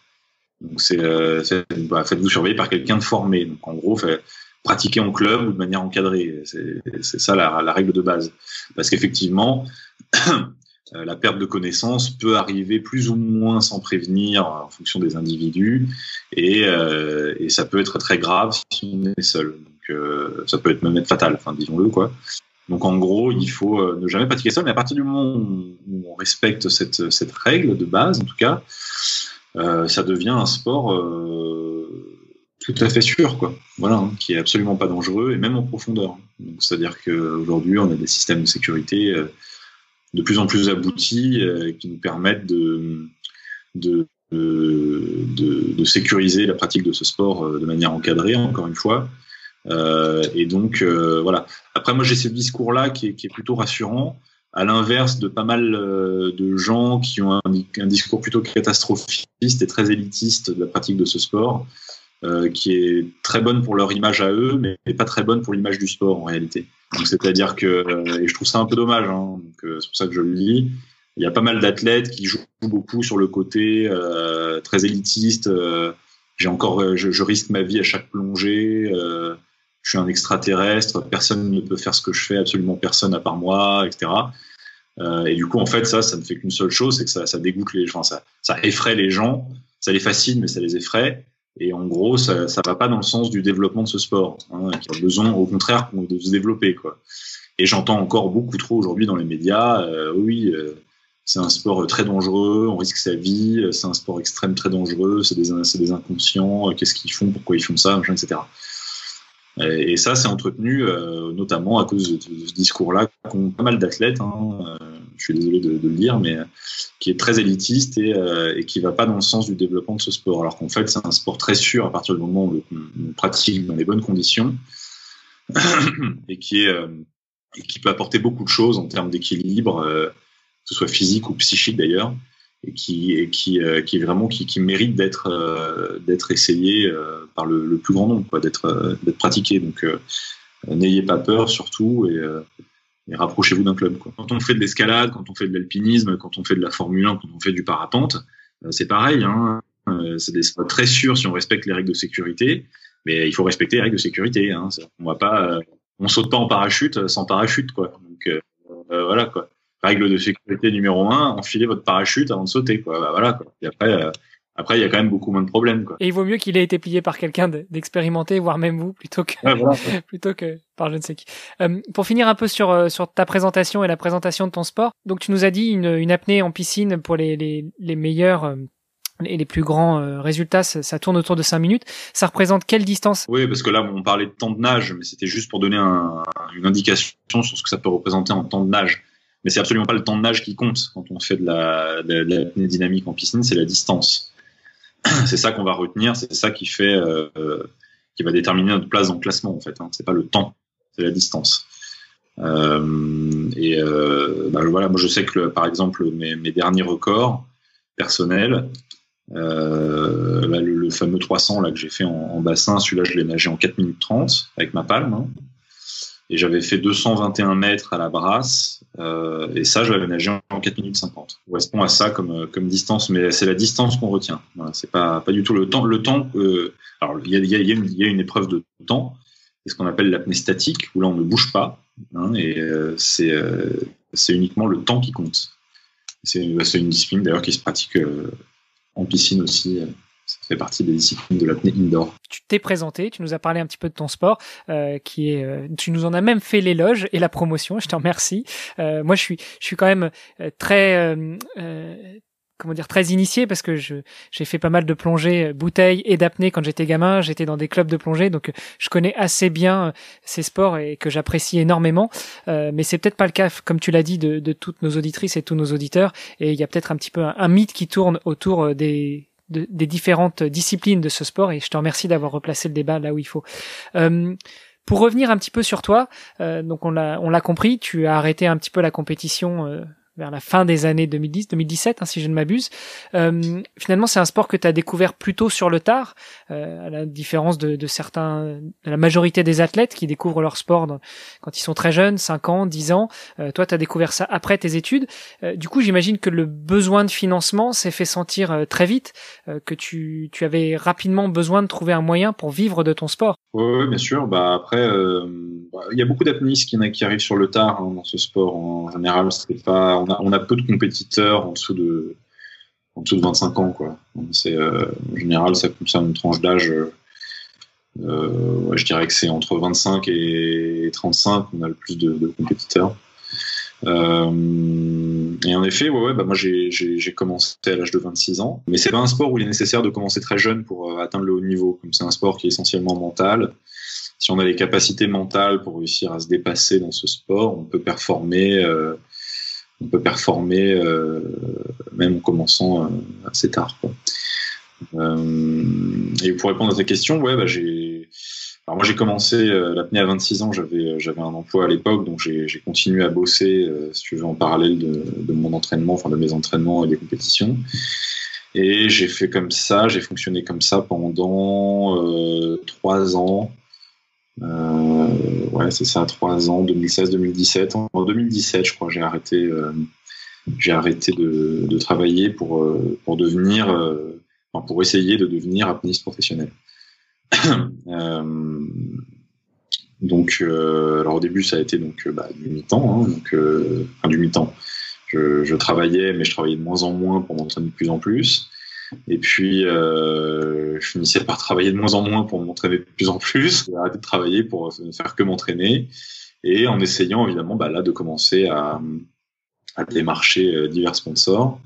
Donc c'est, euh, c'est bah, faites-vous surveiller par quelqu'un de formé. Donc en gros, fait, pratiquez en club ou de manière encadrée. C'est, c'est ça la, la règle de base. Parce qu'effectivement, la perte de connaissance peut arriver plus ou moins sans prévenir en fonction des individus et, euh, et ça peut être très grave si on est seul. Donc euh, ça peut être même être fatal. Enfin disons-le quoi. Donc en gros, il faut ne jamais pratiquer ça, mais à partir du moment où on respecte cette, cette règle de base, en tout cas, euh, ça devient un sport euh, tout à fait sûr, quoi. Voilà, hein, qui est absolument pas dangereux, et même en profondeur. Donc, c'est-à-dire qu'aujourd'hui, on a des systèmes de sécurité euh, de plus en plus aboutis euh, qui nous permettent de, de, de, de sécuriser la pratique de ce sport euh, de manière encadrée, encore une fois. Euh, et donc euh, voilà. Après moi j'ai ce discours-là qui est, qui est plutôt rassurant, à l'inverse de pas mal euh, de gens qui ont un, un discours plutôt catastrophiste et très élitiste de la pratique de ce sport, euh, qui est très bonne pour leur image à eux, mais pas très bonne pour l'image du sport en réalité. Donc c'est-à-dire que euh, et je trouve ça un peu dommage. Hein, donc euh, c'est pour ça que je le dis. Il y a pas mal d'athlètes qui jouent beaucoup sur le côté euh, très élitiste. Euh, j'ai encore, euh, je, je risque ma vie à chaque plongée. Euh, Je suis un extraterrestre, personne ne peut faire ce que je fais, absolument personne à part moi, et cetera. Euh, et du coup, en fait, ça, ça ne fait qu'une seule chose, c'est que ça, ça dégoûte les gens, ça, ça effraie les gens, ça les fascine, mais ça les effraie. Et en gros, ça ne va pas dans le sens du développement de ce sport, hein, qui a besoin, au contraire, de se développer, quoi. Et j'entends encore beaucoup trop aujourd'hui dans les médias, euh, oui, euh, c'est un sport très dangereux, on risque sa vie, c'est un sport extrême très dangereux, c'est des, c'est des inconscients, qu'est-ce qu'ils font, pourquoi ils font ça, et cetera. Et ça, c'est entretenu euh, notamment à cause de ce discours-là qu'ont pas mal d'athlètes, hein, euh, je suis désolé de, de le dire, mais euh, qui est très élitiste et, euh, et qui ne va pas dans le sens du développement de ce sport. Alors qu'en fait, c'est un sport très sûr à partir du moment où on le pratique dans les bonnes conditions et, qui est, euh, et qui peut apporter beaucoup de choses en termes d'équilibre, euh, que ce soit physique ou psychique d'ailleurs, et qui, et qui, euh, qui est vraiment qui, qui mérite d'être euh, d'être essayé euh, par le, le plus grand nombre, quoi, d'être euh, d'être pratiqué. Donc euh, n'ayez pas peur surtout et, euh, et rapprochez-vous d'un club, quoi. Quand on fait de l'escalade, quand on fait de l'alpinisme, quand on fait de la Formule un, quand on fait du parapente, euh, c'est pareil, hein. Euh, c'est des spots très sûrs si on respecte les règles de sécurité, mais il faut respecter les règles de sécurité, hein. On va pas, euh, on saute pas en parachute sans parachute, quoi. Donc euh, euh, voilà, quoi. Règle de sécurité numéro un, enfilez votre parachute avant de sauter, quoi. Bah, voilà, quoi. Et après, euh, après, il y a quand même beaucoup moins de problèmes, quoi. Et il vaut mieux qu'il ait été plié par quelqu'un d'expérimenté, voire même vous, plutôt que, ouais, voilà, plutôt que par je ne sais qui. Euh, pour finir un peu sur, sur ta présentation et la présentation de ton sport. Donc, tu nous as dit une, une apnée en piscine pour les, les, les meilleurs, euh, et les plus grands résultats, ça tourne autour de cinq minutes. Ça représente quelle distance? Oui, parce que là, on parlait de temps de nage, mais c'était juste pour donner un, une indication sur ce que ça peut représenter en temps de nage. mais c'est absolument pas le temps de nage qui compte quand on fait de la, de, de l'apnée dynamique en piscine, c'est la distance. C'est ça qu'on va retenir, c'est ça qui fait, euh, qui va déterminer notre place dans le classement en fait. Hein. C'est pas le temps, c'est la distance. Euh, et euh, ben, voilà, moi je sais que par exemple mes, mes derniers records personnels, euh, là, le, le fameux trois cents là que j'ai fait en, en bassin, celui-là je l'ai nagé en quatre minutes trente avec ma palme. Hein. Et j'avais fait deux cent vingt et un mètres à la brasse, euh, et ça, je l'avais nagé en quatre minutes cinquante. On correspond à ça comme, comme distance, mais c'est la distance qu'on retient. Voilà, c'est pas, pas du tout le temps. Le temps, euh, alors, il y a, y, a, y, a y a une épreuve de temps, c'est ce qu'on appelle l'apnée statique, où là, on ne bouge pas, hein, et euh, c'est, euh, c'est uniquement le temps qui compte. C'est, c'est une discipline, d'ailleurs, qui se pratique euh, en piscine aussi. Euh. Ça fait partie des disciplines de l'apnée indoor. Tu t'es présenté, tu nous as parlé un petit peu de ton sport, euh, qui est, euh, tu nous en as même fait l'éloge et la promotion. Je te remercie. Euh, moi, je suis, je suis quand même très, euh, euh, comment dire, très initié parce que je, j'ai fait pas mal de plongée bouteille et d'apnée quand j'étais gamin. J'étais dans des clubs de plongée, donc je connais assez bien ces sports et que j'apprécie énormément. Euh, mais c'est peut-être pas le cas, comme tu l'as dit, de, de toutes nos auditrices et tous nos auditeurs. Et il y a peut-être un petit peu un, un mythe qui tourne autour des De, des différentes disciplines de ce sport, et je te remercie d'avoir replacé le débat là où il faut. Euh, pour revenir un petit peu sur toi, euh, donc on l'a on l'a compris, tu as arrêté un petit peu la compétition euh, vers la fin des années deux mille dix, deux mille dix-sept, hein, si je ne m'abuse. Euh, finalement, c'est un sport que tu as découvert plutôt sur le tard, euh, à la différence de, de certains, de la majorité des athlètes qui découvrent leur sport dans, quand ils sont très jeunes, cinq ans, dix ans. Euh, toi, tu as découvert ça après tes études. Euh, du coup, j'imagine que le besoin de financement s'est fait sentir euh, très vite, euh, que tu, tu avais rapidement besoin de trouver un moyen pour vivre de ton sport. Oui, ouais, bien sûr. Bah, après, euh, bah, y a beaucoup d'apnéistes qui, qui arrivent sur le tard, hein, dans ce sport. En général, c'est pas... On a, on a peu de compétiteurs en dessous de, en dessous de vingt-cinq ans. Quoi. C'est, euh, en général, ça concerne une tranche d'âge. Euh, ouais, je dirais que c'est entre vingt-cinq et trente-cinq qu'on a le plus de, de compétiteurs. Euh, et en effet, ouais, ouais, bah moi j'ai, j'ai, j'ai commencé à l'âge de vingt-six ans. Mais c'est pas un sport où il est nécessaire de commencer très jeune pour atteindre le haut niveau. Comme c'est un sport qui est essentiellement mental, si on a les capacités mentales pour réussir à se dépasser dans ce sport, on peut performer. Euh, On peut performer euh, même en commençant euh, assez tard. Quoi. Euh, et pour répondre à ta question, ouais, bah, j'ai. Alors moi j'ai commencé euh, l'apnée à vingt-six ans. J'avais j'avais un emploi à l'époque, donc j'ai, j'ai continué à bosser, euh, si tu veux, en parallèle de, de mon entraînement, enfin de mes entraînements et des compétitions. Et j'ai fait comme ça, j'ai fonctionné comme ça pendant euh, trois ans. Euh, ouais, c'est ça, trois ans, deux mille seize, deux mille dix-sept. En deux mille dix-sept, je crois, j'ai arrêté, euh, j'ai arrêté de, de travailler pour, euh, pour devenir, euh, enfin, pour essayer de devenir apnéiste professionnel. euh, donc, euh, alors au début, ça a été donc, bah, du mi-temps, hein, donc, euh, enfin, du mi-temps. Je, je travaillais, mais je travaillais de moins en moins pour m'entraîner de plus en plus. Et puis, euh, je finissais par travailler de moins en moins pour m'entraîner de plus en plus. J'ai arrêté de travailler pour ne faire que m'entraîner. Et en essayant, évidemment, bah, là, de commencer à, à démarcher divers sponsors.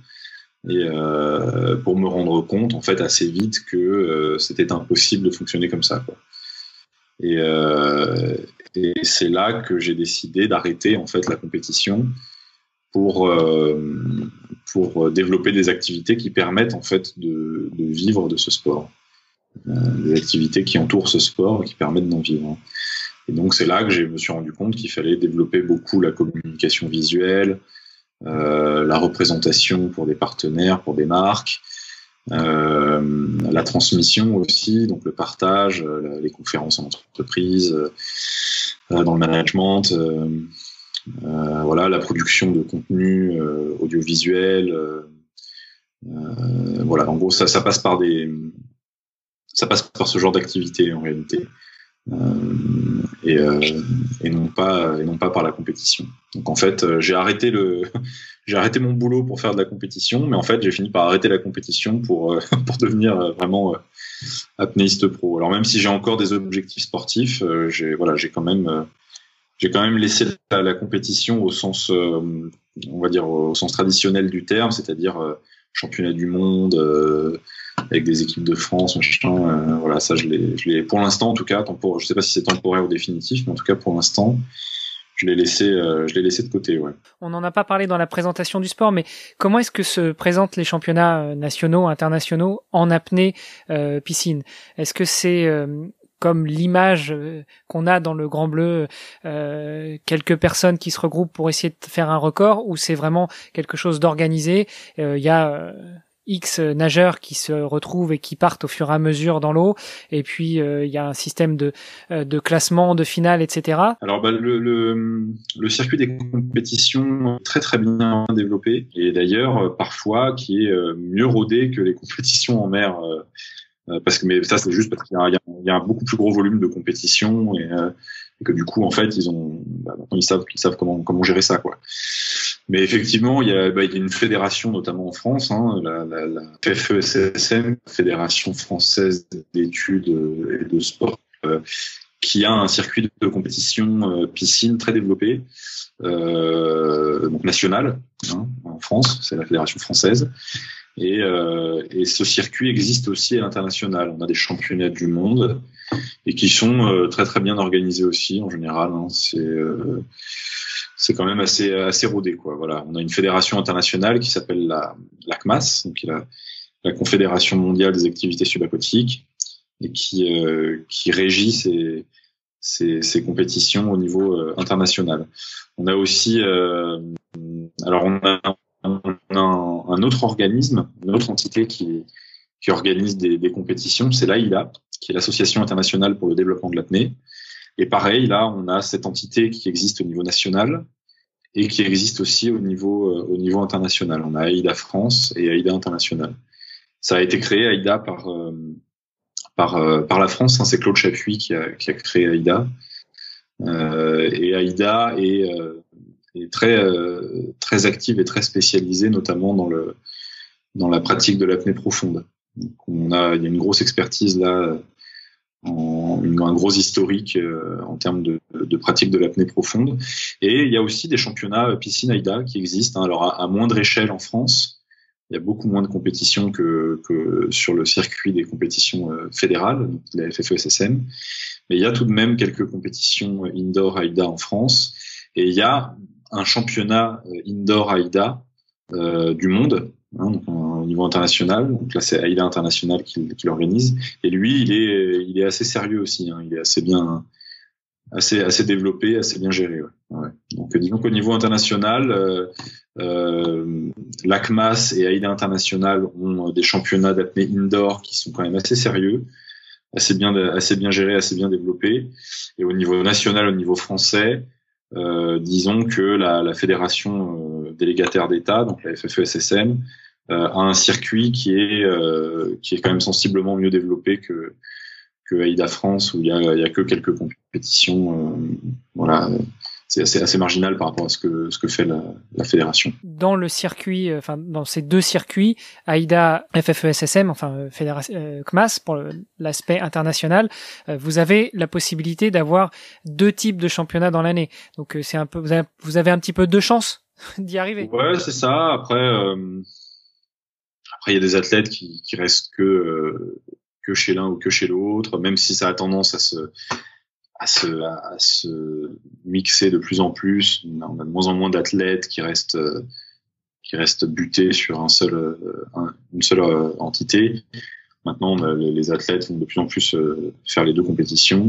Et, euh, pour me rendre compte, en fait, assez vite que euh, c'était impossible de fonctionner comme ça, quoi. Et, euh, et c'est là que j'ai décidé d'arrêter, en fait, la compétition. Pour, euh, pour développer des activités qui permettent en fait de, de vivre de ce sport. Euh, des activités qui entourent ce sport et qui permettent d'en vivre. Et donc c'est là que je me suis rendu compte qu'il fallait développer beaucoup la communication visuelle, euh, la représentation pour des partenaires, pour des marques, euh, la transmission aussi, donc le partage, les conférences en entreprise, euh, dans le management... Euh, Euh, voilà, la production de contenu euh, audiovisuel, euh, euh, voilà, en gros ça, ça passe par des, ça passe par ce genre d'activité en réalité, euh, et, euh, et non pas, et non pas par la compétition. Donc en fait, j'ai arrêté le, j'ai arrêté mon boulot pour faire de la compétition, mais en fait j'ai fini par arrêter la compétition pour euh, pour devenir vraiment euh, apnéiste pro. Alors même si j'ai encore des objectifs sportifs, euh, j'ai, voilà, j'ai quand même euh, J'ai quand même laissé la, la compétition au sens, euh, on va dire au sens traditionnel du terme, c'est-à-dire euh, championnat du monde euh, avec des équipes de France, machin. Euh, voilà, ça je l'ai, je l'ai, pour l'instant en tout cas. Tempor- je ne sais pas si c'est temporaire ou définitif, mais en tout cas pour l'instant, je l'ai laissé, euh, je l'ai laissé de côté. Ouais. On n'en a pas parlé dans la présentation du sport, mais comment est-ce que se présentent les championnats nationaux, internationaux en apnée euh, piscine? Est-ce que c'est euh, comme l'image qu'on a dans le Grand Bleu, euh, quelques personnes qui se regroupent pour essayer de faire un record, ou c'est vraiment quelque chose d'organisé? Il euh, y a euh, X nageurs qui se retrouvent et qui partent au fur et à mesure dans l'eau, et puis il euh, y a un système de, de classement, de finale, et cetera. Alors bah, le, le, le circuit des compétitions est très très bien développé, et d'ailleurs parfois qui est mieux rodé que les compétitions en mer. Parce que, mais ça, c'est juste parce qu'il y a, il y a un beaucoup plus gros volume de compétition et, euh, et que du coup, en fait, ils ont, bah, maintenant, ils savent, ils savent comment, comment gérer ça, quoi. Mais effectivement, il y a, bah, il y a une fédération, notamment en France, hein, la, la, la F F E S S M, Fédération Française d'études et de sport, euh, qui a un circuit de compétition euh, piscine très développé, euh, donc national, hein, en France, c'est la Fédération Française. Et, euh, et ce circuit existe aussi à l'international. On a des championnats du monde et qui sont euh, très très bien organisés aussi en général. Hein. C'est euh, c'est quand même assez assez rodé, quoi. Voilà. On a une fédération internationale qui s'appelle la, la C M A S, donc la, la Confédération mondiale des activités subaquatiques, et qui euh, qui régit ces Ces, ces compétitions au niveau euh, international. On a aussi, euh, alors on a, on a un, un autre organisme, une autre entité qui, qui organise des, des compétitions, c'est l'A I D A, qui est l'Association internationale pour le développement de l'apnée. Et pareil, là, on a cette entité qui existe au niveau national et qui existe aussi au niveau, euh, au niveau international. On a AIDA France et AIDA International. Ça a été créé, AIDA, par... Euh, Par, par la France, hein, c'est Claude Chapuis qui a, qui a créé AIDA. Euh, et AIDA est, euh, est très, euh, très active et très spécialisée, notamment dans, le, dans la pratique de l'apnée profonde. Donc on a, il y a une grosse expertise là, en, une, un gros historique euh, en termes de, de pratique de l'apnée profonde. Et il y a aussi des championnats piscine AIDA qui existent, hein, alors à, à moindre échelle en France. Il y a beaucoup moins de compétitions que, que sur le circuit des compétitions fédérales, donc la F F E S S M. Mais il y a tout de même quelques compétitions indoor AIDA en France. Et il y a un championnat indoor AIDA euh, du monde, hein, donc, euh, au niveau international. Donc là, c'est AIDA International qui, qui l'organise. Et lui, il est, il est assez sérieux aussi. Hein, il est assez bien, assez, assez développé, assez bien géré. Ouais. Ouais. Donc disons qu'au niveau international, euh, euh, la C M A S et AIDA International ont des championnats d'apnée indoor qui sont quand même assez sérieux, assez bien, assez bien gérés, assez bien développés. Et au niveau national, au niveau français, euh, disons que la, la fédération euh, délégataire d'État, donc la F F E S S M, euh, a un circuit qui est euh, qui est quand même sensiblement mieux développé que que AIDA France, où il y a, il y a que quelques compétitions, euh, voilà. C'est assez, assez marginal par rapport à ce que, ce que fait la, la fédération. Dans le circuit, enfin, dans ces deux circuits, AIDA, F F E S S M, enfin, fédération, euh, C M A S, pour l'aspect international, euh, vous avez la possibilité d'avoir deux types de championnats dans l'année. Donc, c'est un peu, vous avez, vous avez un petit peu de chance d'y arriver. Ouais, c'est ça. Après, euh, après, il y a des athlètes qui, qui restent que, euh, que chez l'un ou que chez l'autre, même si ça a tendance à se, À se, à se mixer de plus en plus. On a de moins en moins d'athlètes qui restent, qui restent butés sur un seul, une seule entité. Maintenant, on a, les athlètes vont de plus en plus faire les deux compétitions.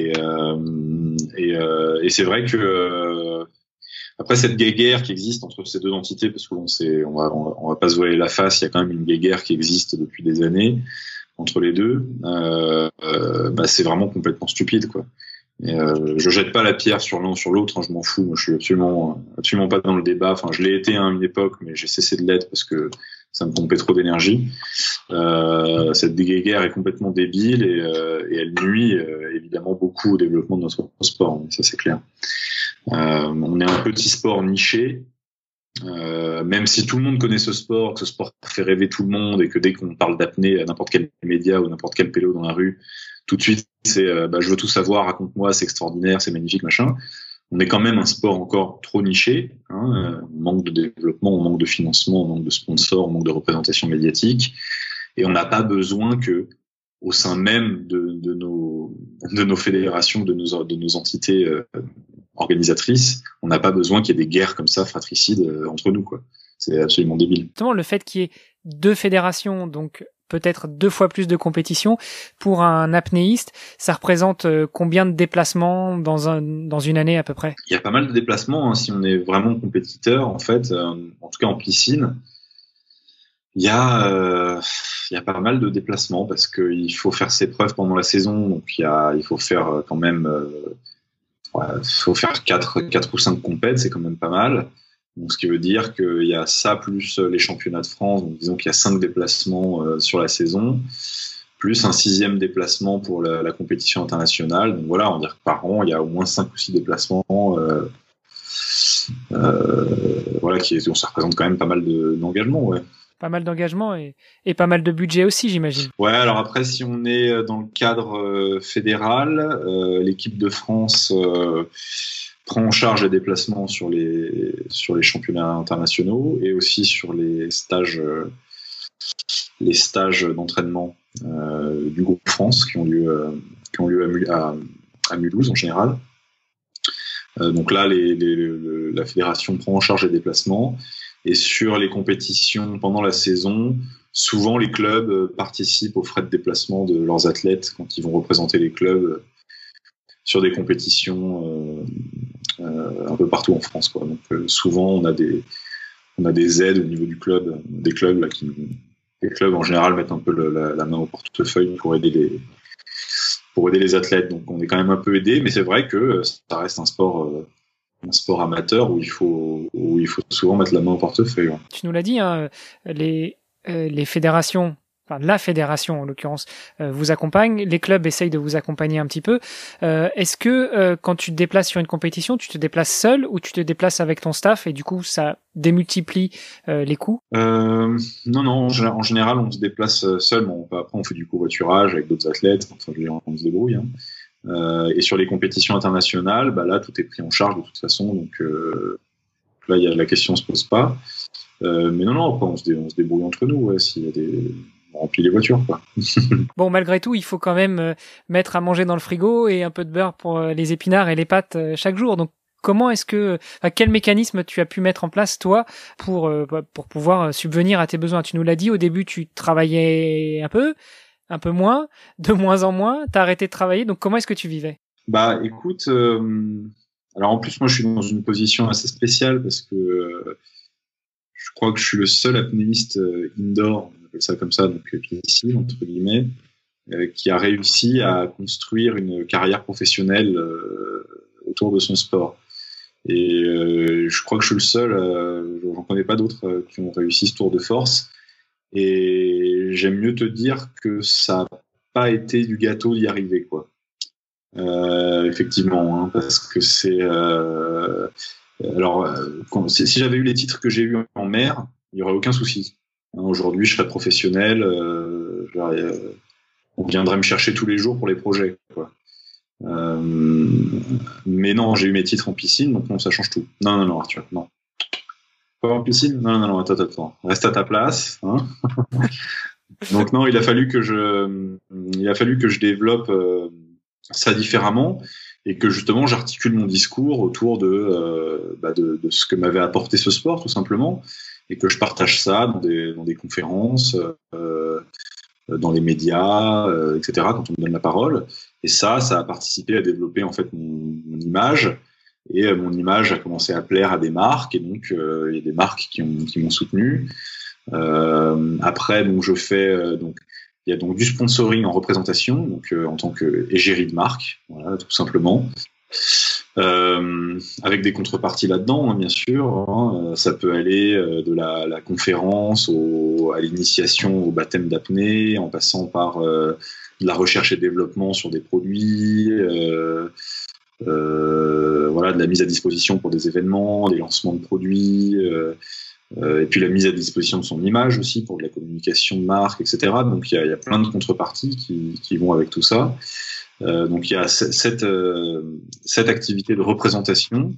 Et, euh, et, euh, et c'est vrai que, euh, après cette guéguerre qui existe entre ces deux entités, parce qu'on sait, on va, on va pas se voiler la face, il y a quand même une guéguerre qui existe depuis des années entre les deux, euh, euh, bah c'est vraiment complètement stupide, quoi. Et, euh, je jette pas la pierre sur l'un sur l'autre, hein, je m'en fous. Moi, je suis absolument, absolument pas dans le débat. Enfin, je l'ai été à une époque, mais j'ai cessé de l'être parce que ça me pompait trop d'énergie. Euh, cette guerre est complètement débile et, euh, et elle nuit euh, évidemment beaucoup au développement de notre sport. Mais ça, c'est clair. Euh, on est un petit sport niché. Euh, même si tout le monde connaît ce sport, que ce sport fait rêver tout le monde et que dès qu'on parle d'apnée à n'importe quel média ou n'importe quel pélo dans la rue, tout de suite c'est euh, bah, je veux tout savoir, raconte-moi, c'est extraordinaire, c'est magnifique, machin. On est quand même un sport encore trop niché, hein, euh, on manque de développement, on manque de financement, on manque de sponsors, on manque de représentation médiatique, et on n'a pas besoin que au sein même de, de nos de nos fédérations, de nos de nos entités euh, organisatrice, on n'a pas besoin qu'il y ait des guerres comme ça, fratricides, euh, entre nous, quoi. C'est absolument débile. Le fait qu'il y ait deux fédérations, donc peut-être deux fois plus de compétitions, pour un apnéiste, ça représente combien de déplacements dans, un, dans une année à peu près? Il y a pas mal de déplacements, hein, si on est vraiment compétiteur, en fait, euh, en tout cas en piscine. Il y a, euh, il y a pas mal de déplacements parce qu'il faut faire ses preuves pendant la saison, donc il y a, il faut faire quand même, euh, ouais, faut faire quatre, quatre ou cinq compètes, c'est quand même pas mal. Donc ce qui veut dire qu'il y a ça plus les championnats de France, donc disons qu'il y a cinq déplacements euh, sur la saison, plus un sixième déplacement pour la, la compétition internationale. Donc voilà, on dirait que par an, il y a au moins cinq ou six déplacements. Euh, euh, voilà, qui, donc ça représente quand même pas mal de, d'engagement, ouais. Pas mal d'engagement et, et pas mal de budget aussi, j'imagine. Ouais, alors après, si on est dans le cadre euh, fédéral, euh, l'équipe de France euh, prend en charge les déplacements sur les, sur les championnats internationaux et aussi sur les stages, euh, les stages d'entraînement euh, du groupe France qui ont lieu, euh, qui ont lieu à, à, à Mulhouse en général. Euh, donc là, les, les, le, la fédération prend en charge les déplacements. Et sur les compétitions pendant la saison, souvent les clubs participent aux frais de déplacement de leurs athlètes quand ils vont représenter les clubs sur des compétitions euh, euh, un peu partout en France, quoi. Donc euh, souvent on a des on a des aides au niveau du club, des clubs là qui les clubs en général mettent un peu le, la, la main au portefeuille pour aider les pour aider les athlètes. Donc on est quand même un peu aidé, mais c'est vrai que ça reste un sport. Euh, un sport amateur où il faut où il faut souvent mettre la main au portefeuille. Ouais. Tu nous l'as dit, hein, les euh, les fédérations, enfin la fédération en l'occurrence, euh, vous accompagne, les clubs essayent de vous accompagner un petit peu. Euh, est-ce que euh, quand tu te déplaces sur une compétition, tu te déplaces seul ou tu te déplaces avec ton staff et du coup ça démultiplie euh, les coûts? euh, Non, non, en général on se déplace seul, bon, après on fait du covoiturage avec d'autres athlètes, enfin on se débrouille. Hein. Euh, et sur les compétitions internationales, bah là tout est pris en charge de toute façon, donc euh, là y a, la question se pose pas. Euh, mais non, non, après, on se, dé, on se débrouille entre nous, ouais, s'il y a des, on remplit les voitures, quoi. Bon, malgré tout, il faut quand même mettre à manger dans le frigo et un peu de beurre pour les épinards et les pâtes chaque jour. Donc comment est-ce que, enfin, quel mécanisme tu as pu mettre en place toi pour pour pouvoir subvenir à tes besoins? Tu nous l'as dit au début, tu travaillais un peu. un peu moins, de moins en moins, t'as arrêté de travailler, donc comment est-ce que tu vivais? Bah écoute, euh, alors en plus moi je suis dans une position assez spéciale parce que euh, je crois que je suis le seul apnéiste euh, indoor, on appelle ça comme ça, donc piscine entre guillemets, euh, qui a réussi à construire une carrière professionnelle euh, autour de son sport. Et euh, je crois que je suis le seul, euh, j'en connais pas d'autres euh, qui ont réussi ce tour de force. Et j'aime mieux te dire que ça n'a pas été du gâteau d'y arriver, quoi. Euh, effectivement, hein, parce que c'est... Euh, alors, quand, si j'avais eu les titres que j'ai eu en mer, il n'y aurait aucun souci. Hein, aujourd'hui, je serais professionnel, euh, euh, on viendrait me chercher tous les jours pour les projets, quoi. Euh, mais non, j'ai eu mes titres en piscine, donc non, ça change tout. Non, non, non, Arthur, non. Pas en piscine ? Non, non, non, attends, attends, reste à ta place. Hein. Donc non, il a fallu que je, il a fallu que je développe euh, ça différemment et que justement j'articule mon discours autour de, euh, bah de, de ce que m'avait apporté ce sport tout simplement et que je partage ça dans des, dans des conférences, euh, dans les médias, euh, et cetera. Quand on me donne la parole et ça, ça a participé à développer en fait mon, mon image. Et euh, mon image a commencé à plaire à des marques, et donc euh, il y a des marques qui, ont, qui m'ont soutenu. Euh, après, donc je fais, euh, donc il y a donc du sponsoring en représentation, donc euh, en tant que égérie de marque, voilà, tout simplement, euh, avec des contreparties là-dedans, hein, bien sûr. Hein, ça peut aller euh, de la, la conférence au, à l'initiation au baptême d'apnée, en passant par euh, de la recherche et développement sur des produits. Euh, Euh, voilà, de la mise à disposition pour des événements, des lancements de produits, euh, euh, et puis la mise à disposition de son image aussi pour de la communication de marque, et cetera. Donc il y a, y a plein de contreparties qui, qui vont avec tout ça. Euh, donc il y a cette, euh, cette activité de représentation.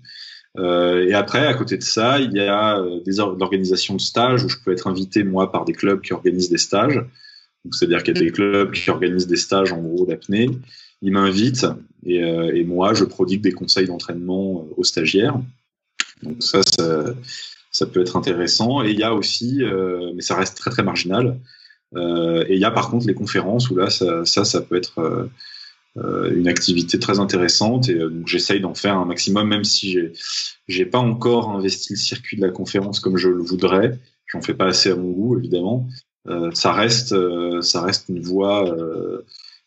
Euh, et après, à côté de ça, il y a des or- l'organisation de stages où je peux être invité, moi, par des clubs qui organisent des stages. Donc, c'est-à-dire qu'il y a des clubs qui organisent des stages, en gros, d'apnée. il m'invite et, euh, et moi, je prodigue des conseils d'entraînement aux stagiaires. Donc ça, ça, ça peut être intéressant. Et il y a aussi, euh, mais ça reste très, très marginal, euh, et il y a par contre les conférences où là, ça, ça, ça peut être euh, une activité très intéressante. Et euh, donc j'essaye d'en faire un maximum, même si j'ai, j'ai pas encore investi le circuit de la conférence comme je le voudrais. J'en fais pas assez à mon goût, évidemment. Euh, ça reste, euh, ça reste une voie, euh,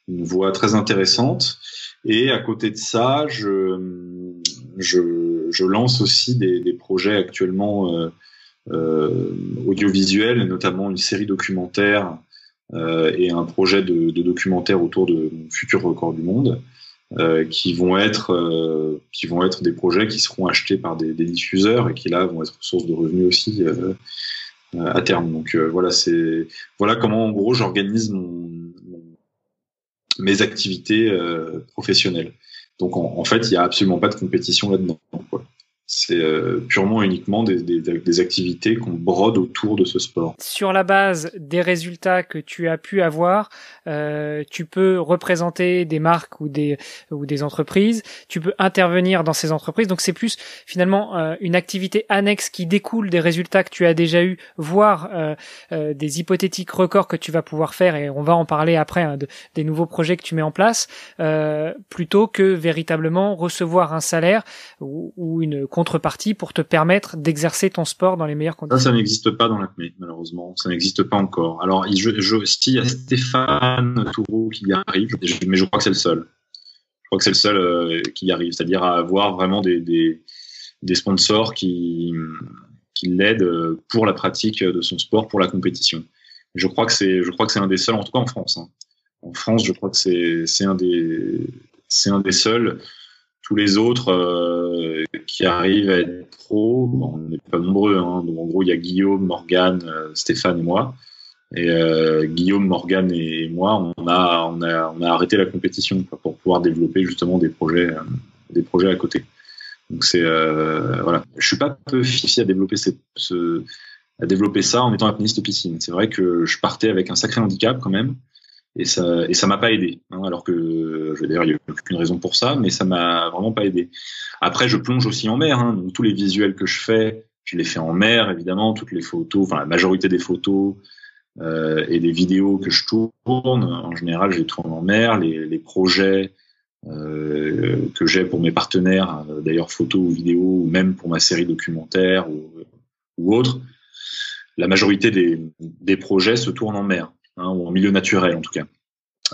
une voie très intéressante. Et à côté de ça, je, je, je lance aussi des, des projets actuellement euh, euh, audiovisuels, notamment une série documentaire euh, et un projet de, de documentaire autour de mon futur record du monde, euh, qui vont être, euh, qui vont être des projets qui seront achetés par des, des diffuseurs et qui là vont être source de revenus aussi. Euh, à terme. Donc euh, voilà, c'est voilà comment en gros j'organise mon, mon, mes activités euh, professionnelles. Donc en, en fait, il n'y a absolument pas de compétition là-dedans, quoi. C'est euh, purement uniquement des, des, des activités qu'on brode autour de ce sport. Sur la base des résultats que tu as pu avoir, euh, tu peux représenter des marques ou des ou des entreprises. Tu peux intervenir dans ces entreprises. Donc c'est plus finalement euh, une activité annexe qui découle des résultats que tu as déjà eu, voire euh, euh, des hypothétiques records que tu vas pouvoir faire. Et on va en parler après, hein, de, des nouveaux projets que tu mets en place, euh, plutôt que véritablement recevoir un salaire ou, ou une contrepartie pour te permettre d'exercer ton sport dans les meilleures conditions. Ça, ça n'existe pas dans l'apnée, malheureusement. Ça n'existe pas encore. Alors, je, je, si, il y a Stéphane Tourreau qui y arrive, mais je crois que c'est le seul. Je crois que c'est le seul euh, qui y arrive, c'est-à-dire à avoir vraiment des, des, des sponsors qui, qui l'aident pour la pratique de son sport, pour la compétition. Je crois que c'est, je crois que c'est un des seuls, en tout cas en France. Hein. En France, je crois que c'est, c'est un des, c'est un des seuls. Tous les autres euh, qui arrivent à être pros, bon, on n'est pas nombreux, hein. Donc, en gros, il y a Guillaume, Morgane, Stéphane et moi. Et euh, Guillaume, Morgane et moi, on a, on a, on a arrêté la compétition, quoi, pour pouvoir développer justement des projets, euh, des projets à côté. Donc c'est euh, voilà. Je suis pas peu fifi à développer cette, ce, à développer ça en étant apnéiste piscine. C'est vrai que je partais avec un sacré handicap quand même. Et ça, et ça m'a pas aidé, hein, alors que, je veux dire, il n'y a aucune raison pour ça, mais ça m'a vraiment pas aidé. Après, je plonge aussi en mer, hein, donc tous les visuels que je fais, je les fais en mer, évidemment, toutes les photos, enfin, la majorité des photos, euh, et des vidéos que je tourne, en général, je les tourne en mer, les, les projets, euh, que j'ai pour mes partenaires, d'ailleurs, photos ou vidéos, ou même pour ma série documentaire, ou, ou autre, la majorité des, des projets se tournent en mer. Hein, ou en milieu naturel en tout cas.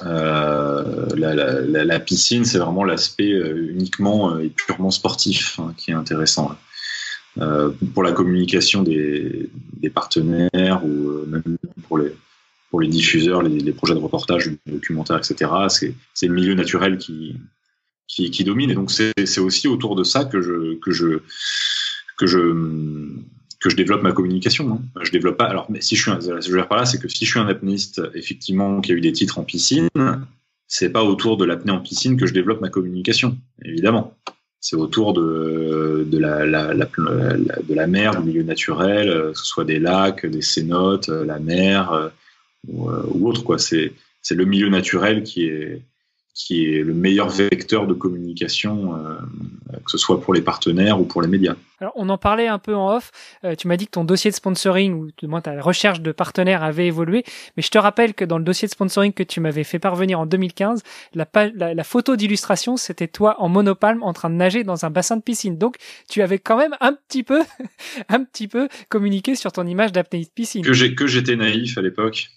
Euh, la, la, la piscine, c'est vraiment l'aspect uniquement et purement sportif, hein, qui est intéressant. Euh, pour la communication des, des partenaires ou même pour les, pour les diffuseurs, les, les projets de reportage, documentaires, et cetera, c'est, c'est le milieu naturel qui, qui, qui domine. Et donc c'est, c'est aussi autour de ça que je... Que je, que je que je développe ma communication. Hein. Je développe pas. Alors, mais si je suis, un, ce que je veux dire par là, c'est que si je suis un apnéiste, effectivement, qui a eu des titres en piscine, c'est pas autour de l'apnée en piscine que je développe ma communication, évidemment. C'est autour de, de la, la, la, la, de la mer, du milieu naturel, que ce soit des lacs, des cénotes, la mer ou, ou autre, quoi. C'est, c'est le milieu naturel qui est, qui est le meilleur vecteur de communication, euh, que ce soit pour les partenaires ou pour les médias. Alors, on en parlait un peu en off. Euh, tu m'as dit que ton dossier de sponsoring, ou du moins ta recherche de partenaires, avait évolué. Mais je te rappelle que dans le dossier de sponsoring que tu m'avais fait parvenir en deux mille quinze, la, page, la, la photo d'illustration, c'était toi en monopalme en train de nager dans un bassin de piscine. Donc, tu avais quand même un petit peu, un petit peu communiqué sur ton image d'apnéiste de piscine. Que, j'ai, que j'étais naïf à l'époque.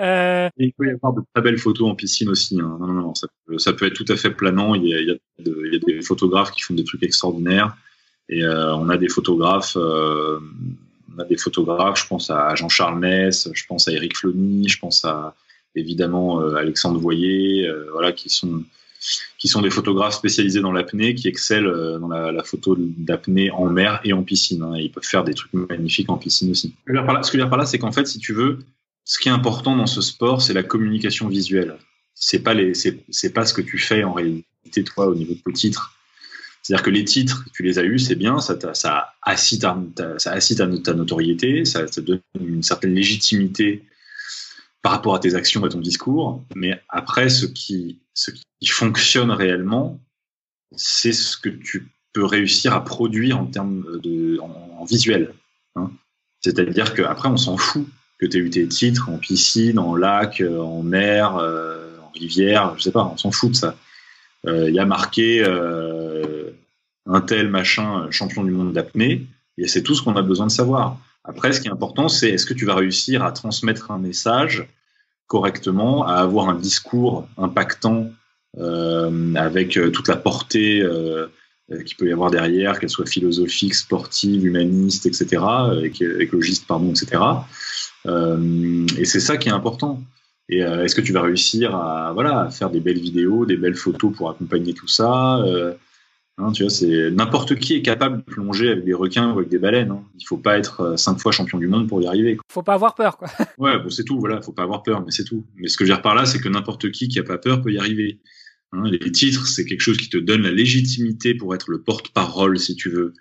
Euh... Il peut y avoir de très belles photos en piscine aussi, hein. Non, non, non, ça, ça peut être tout à fait planant. Il y a, il y a, de, il y a des photographes qui font des trucs extraordinaires, et euh, on a des photographes, euh, on a des photographes. Je pense à Jean-Charles Metz, je pense à Éric Flony, je pense à évidemment euh, Alexandre Voyer, euh, voilà, qui sont qui sont des photographes spécialisés dans l'apnée, qui excellent dans la, la photo d'apnée en mer et en piscine. Hein. Ils peuvent faire des trucs magnifiques en piscine aussi. Ce que je veux dire par là, ce que je veux dire par là, c'est qu'en fait, si tu veux. Ce qui est important dans ce sport, c'est la communication visuelle. C'est pas les, c'est, c'est pas ce que tu fais en réalité, toi, au niveau de tes titres. C'est-à-dire que les titres, tu les as eus, c'est bien, ça t'a, ça assit ta, ça assit ta, ta notoriété, ça te donne une certaine légitimité par rapport à tes actions, à ton discours, mais après, ce qui, ce qui fonctionne réellement, c'est ce que tu peux réussir à produire en termes de, en, en visuel, hein. C'est-à-dire qu'après, on s'en fout que tu aies eu tes titres en piscine, en lac, en mer, euh, en rivière, je sais pas, on s'en fout de ça. Il euh, y a marqué euh, un tel machin champion du monde d'apnée, et c'est tout ce qu'on a besoin de savoir. Après, ce qui est important, c'est est-ce que tu vas réussir à transmettre un message correctement, à avoir un discours impactant euh, avec toute la portée euh, qu'il peut y avoir derrière, qu'elle soit philosophique, sportive, humaniste, et cetera, écologiste, pardon, et cetera. Euh, et c'est ça qui est important. Et euh, est-ce que tu vas réussir à, voilà, à faire des belles vidéos, des belles photos pour accompagner tout ça euh, hein, tu vois, c'est n'importe qui est capable de plonger avec des requins ou avec des baleines. Hein. Il faut pas être cinq fois champion du monde pour y arriver. Quoi. Faut pas avoir peur, quoi. Ouais, bon, c'est tout. Voilà, faut pas avoir peur, mais c'est tout. Mais ce que je veux dire par là, c'est que n'importe qui qui a pas peur peut y arriver. Hein, les titres, c'est quelque chose qui te donne la légitimité pour être le porte-parole, si tu veux,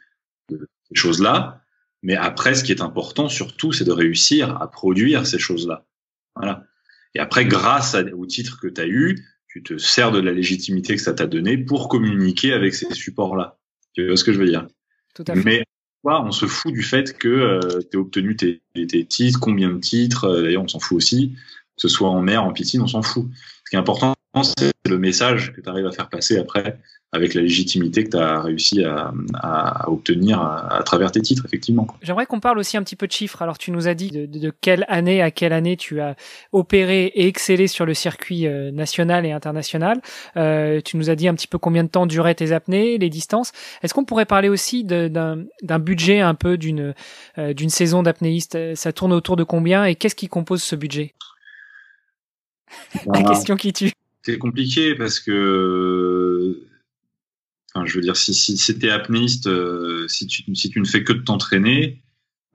de ces choses-là. Mais après, ce qui est important surtout, c'est de réussir à produire ces choses-là. Voilà. Et après, grâce à, au titre que tu as eu, tu te sers de la légitimité que ça t'a donnée pour communiquer avec ces supports-là. Tu vois ce que je veux dire? Tout à fait. Mais on se fout du fait que euh, tu as obtenu tes, tes titres, combien de titres, euh, d'ailleurs on s'en fout aussi, que ce soit en mer, en piscine, on s'en fout. Ce qui est important, c'est le message que tu arrives à faire passer après avec la légitimité que tu as réussi à, à, à obtenir à, à travers tes titres, effectivement. J'aimerais qu'on parle aussi un petit peu de chiffres. Alors, tu nous as dit de, de, de quelle année à quelle année tu as opéré et excellé sur le circuit euh, national et international. Euh, tu nous as dit un petit peu combien de temps duraient tes apnées, les distances. Est-ce qu'on pourrait parler aussi de, d'un, d'un budget un peu d'une, euh, d'une saison d'apnéiste? Ça tourne autour de combien et qu'est-ce qui compose ce budget? Voilà. La question qui tue. C'est compliqué parce que, enfin, je veux dire, si si, si t'es apnéiste, euh, si tu si tu ne fais que de t'entraîner,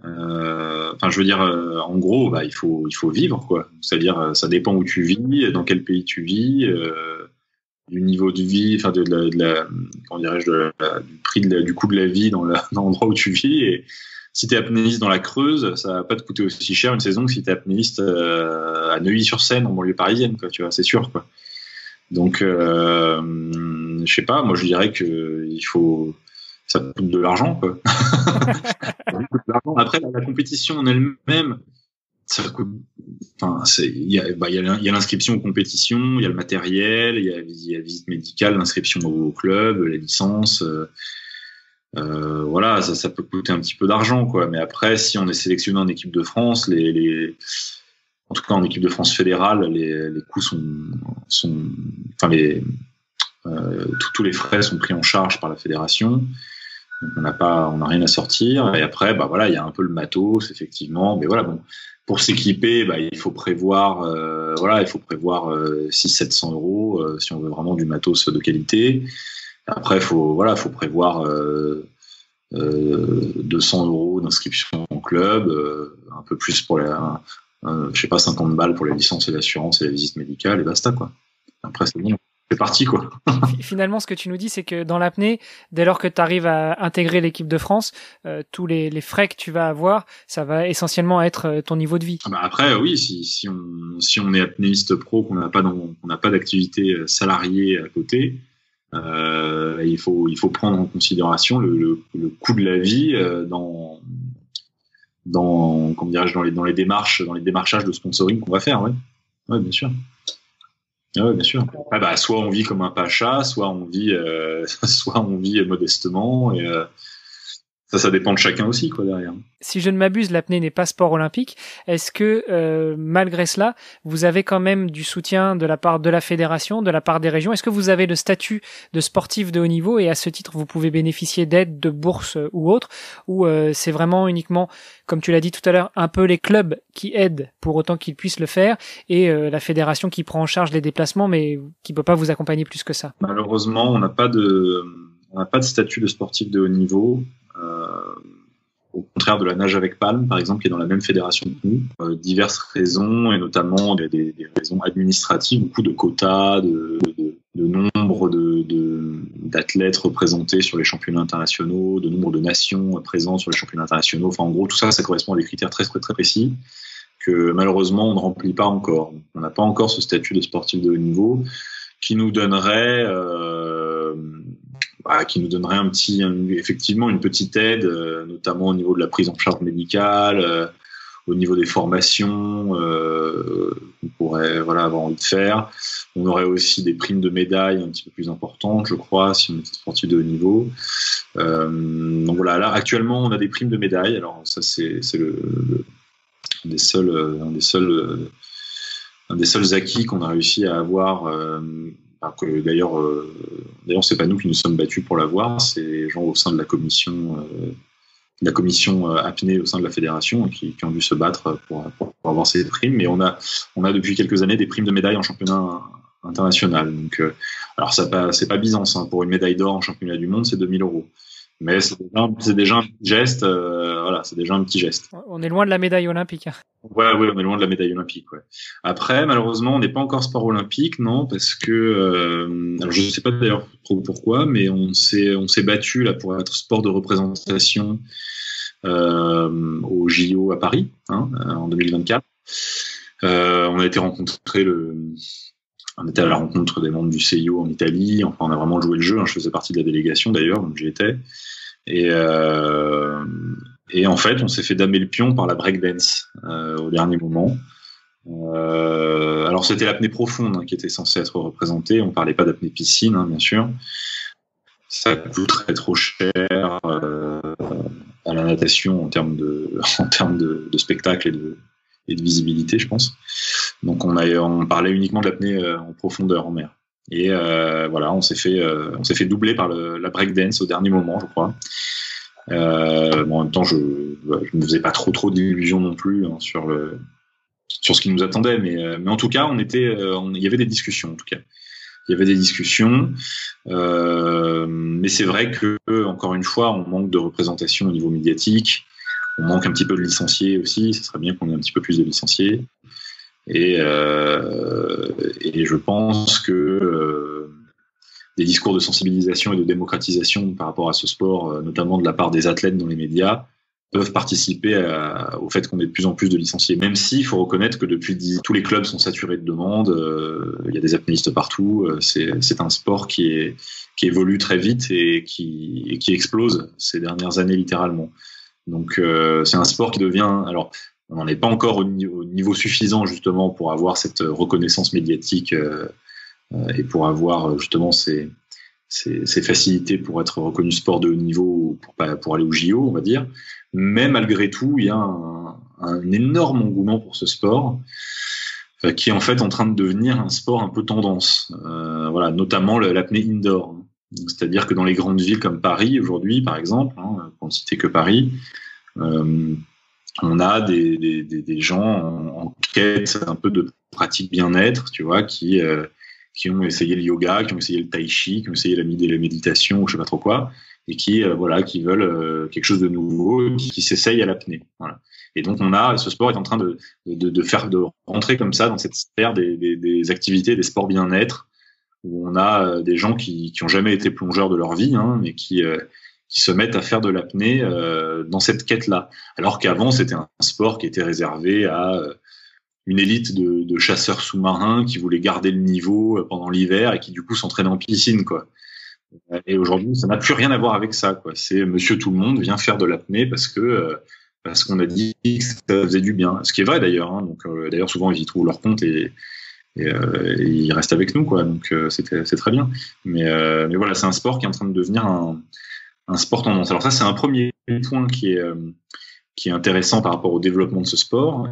euh, enfin, je veux dire, euh, en gros, bah, il faut il faut vivre, quoi. C'est-à-dire, ça dépend où tu vis, dans quel pays tu vis, euh, du niveau de vie, enfin, de la, de la comment dirais-je, de la, du prix de la, du coût de la vie dans, la, dans l'endroit où tu vis. Et si t'es apnéiste dans la Creuse, ça va pas te coûter aussi cher une saison que si t'es apnéiste euh, à Neuilly-sur-Seine, en banlieue parisienne, quoi. Tu vois, c'est sûr, quoi. Donc, euh, je sais pas, moi je dirais que il faut, ça coûte de l'argent, quoi. Après, la compétition en elle-même, ça coûte, enfin, c'est, il y a, bah, il y a l'inscription aux compétitions, il y a le matériel, il y a, il y a visite médicale, l'inscription au club, la licence, euh, euh, voilà, ça, ça peut coûter un petit peu d'argent, quoi. Mais après, si on est sélectionné en équipe de France, les, les, en tout cas, en équipe de France fédérale, les, les coûts sont, sont, enfin les, euh, tout, tous les frais sont pris en charge par la fédération. Donc on n'a pas, on n'a rien à sortir. Et après, bah voilà, il y a un peu le matos, effectivement. Mais voilà, bon, pour s'équiper, bah il faut prévoir, euh, voilà, il faut prévoir euh, six cents sept cents euros euh, si on veut vraiment du matos de qualité. Après, faut, voilà, faut prévoir euh, euh, deux cents euros d'inscription en club, euh, un peu plus pour la Euh, je sais pas, cinquante balles pour la licence et l'assurance et la visite médicale et basta, quoi. Après, c'est bon, c'est parti, quoi. Finalement, ce que tu nous dis, c'est que dans l'apnée, dès lors que tu arrives à intégrer l'équipe de France, euh, tous les, les frais que tu vas avoir, ça va essentiellement être ton niveau de vie. Ah bah après, oui, si, si, on, si on est apnéiste pro, qu'on n'a pas, pas d'activité salariée à côté, euh, il, faut, il faut prendre en considération le, le, le coût de la vie euh, dans... dans comment dirais-je dans les dans les démarches dans les démarchages de sponsoring qu'on va faire. Ouais, ouais, bien sûr. Ouais, bien sûr. Ah bah soit on vit comme un pacha, soit on vit euh, soit on vit modestement, et euh, ça ça dépend de chacun aussi, quoi, derrière. Si je ne m'abuse, l'apnée n'est pas sport olympique. Est-ce que euh, malgré cela, vous avez quand même du soutien de la part de la fédération, de la part des régions? Est-ce que vous avez le statut de sportif de haut niveau et à ce titre vous pouvez bénéficier d'aides, de bourses euh, ou autres, ou euh, c'est vraiment uniquement, comme tu l'as dit tout à l'heure, un peu les clubs qui aident pour autant qu'ils puissent le faire et euh, la fédération qui prend en charge les déplacements mais qui peut pas vous accompagner plus que ça? Malheureusement, on n'a pas de on n'a pas de statut de sportif de haut niveau. Euh, au contraire de la nage avec palme, par exemple, qui est dans la même fédération que nous, euh, diverses raisons, et notamment des, des, des raisons administratives, beaucoup de quotas, de, de, de nombre de, de, d'athlètes représentés sur les championnats internationaux, de nombre de nations présentes sur les championnats internationaux. Enfin, en gros, tout ça, ça correspond à des critères très, très, très précis que malheureusement on ne remplit pas encore. On n'a pas encore ce statut de sportif de haut niveau qui nous donnerait, euh, bah, qui nous donnerait un petit, un, effectivement une petite aide, euh, notamment au niveau de la prise en charge médicale, euh, au niveau des formations euh, qu'on pourrait voilà, avoir envie de faire. On aurait aussi des primes de médailles un petit peu plus importantes, je crois, si on était sportif de haut niveau. Euh, donc voilà, là, actuellement, on a des primes de médailles. Alors ça, c'est, c'est le, le, un des seuls, un des seuls, un des seuls acquis qu'on a réussi à avoir. Euh, alors que d'ailleurs, euh, d'ailleurs, c'est pas nous qui nous sommes battus pour l'avoir, c'est les gens au sein de la commission. Euh, la commission apnée au sein de la fédération qui, qui ont dû se battre pour, pour, pour avoir ces primes. Mais on a, on a depuis quelques années des primes de médailles en championnat international. Donc, euh, alors, ça pas, c'est pas Byzance. Hein. Pour une médaille d'or en championnat du monde, c'est deux mille euros. Mais c'est déjà, c'est déjà un petit geste. Euh, voilà, c'est déjà un petit geste. On est loin de la médaille olympique. Ouais, ouais, on est loin de la médaille olympique. Ouais. Après, malheureusement, on n'est pas encore sport olympique, non, parce que euh, alors je ne sais pas d'ailleurs trop pourquoi, mais on s'est, on s'est battu là pour être sport de représentation euh, au J O à Paris hein, en deux mille vingt-quatre. Euh, on a été rencontré le. On était à la rencontre des membres du C I O en Italie. Enfin, on a vraiment joué le jeu. Je faisais partie de la délégation d'ailleurs, donc j'y étais. Et, euh, et en fait, on s'est fait damer le pion par la breakdance euh, au dernier moment. Euh, alors, c'était l'apnée profonde hein, qui était censée être représentée. On parlait pas d'apnée piscine, hein, bien sûr. Ça coûterait trop cher euh, à la natation en termes de, en termes de, de spectacle et de. et de visibilité, je pense. Donc on a on parlait uniquement de l'apnée euh, en profondeur en mer. Et euh, voilà, on s'est fait euh, on s'est fait doubler par le, la breakdance au dernier moment, je crois. Euh, bon, en même temps, je je ne faisais pas trop trop d'illusions non plus hein, sur le sur ce qui nous attendait, mais euh, mais en tout cas, on était euh, on, il y avait des discussions en tout cas. Il y avait des discussions, euh, mais c'est vrai que encore une fois, on manque de représentation au niveau médiatique. On manque un petit peu de licenciés aussi. Ce serait bien qu'on ait un petit peu plus de licenciés. Et, euh, et je pense que euh, des discours de sensibilisation et de démocratisation par rapport à ce sport, notamment de la part des athlètes dans les médias, peuvent participer à, au fait qu'on ait de plus en plus de licenciés. Même si, il faut reconnaître que depuis dix, tous les clubs sont saturés de demandes. Euh, il y a des apnéistes partout. Euh, c'est, c'est un sport qui, est, qui évolue très vite et qui, et qui explose ces dernières années littéralement. Donc euh, c'est un sport qui devient, alors on n'en est pas encore au niveau, au niveau suffisant justement pour avoir cette reconnaissance médiatique euh, euh, et pour avoir justement ces, ces, ces facilités pour être reconnu sport de haut niveau, pour, pour aller au J O on va dire, mais malgré tout il y a un, un énorme engouement pour ce sport euh, qui est en fait en train de devenir un sport un peu tendance, euh, voilà, notamment l'apnée indoor. C'est-à-dire que dans les grandes villes comme Paris, aujourd'hui, par exemple, hein, pour ne citer que Paris, euh, on a des, des, des gens en, en quête un peu de pratique bien-être, tu vois, qui, euh, qui ont essayé le yoga, qui ont essayé le tai chi, qui ont essayé la, la méditation, ou je sais pas trop quoi, et qui, euh, voilà, qui veulent euh, quelque chose de nouveau, qui, qui s'essayent à l'apnée. Voilà. Et donc, on a, ce sport est en train de, de, de faire, de rentrer comme ça dans cette sphère des, des, des activités, des sports bien-être, où on a des gens qui qui ont jamais été plongeurs de leur vie, hein, mais qui euh, qui se mettent à faire de l'apnée euh, dans cette quête-là. Alors qu'avant, c'était un sport qui était réservé à une élite de, de chasseurs sous-marins qui voulaient garder le niveau pendant l'hiver et qui du coup s'entraînaient en piscine, quoi. Et aujourd'hui, ça n'a plus rien à voir avec ça, quoi. C'est Monsieur Tout le Monde vient faire de l'apnée parce que euh, parce qu'on a dit que ça faisait du bien. Ce qui est vrai d'ailleurs. Hein. Donc euh, d'ailleurs, souvent ils y trouvent leur compte et Et, euh, et il reste avec nous, quoi. Donc euh, c'est, c'est très bien. Mais, euh, mais voilà, c'est un sport qui est en train de devenir un, un sport tendance. Alors ça, c'est un premier point qui est, euh, qui est intéressant par rapport au développement de ce sport.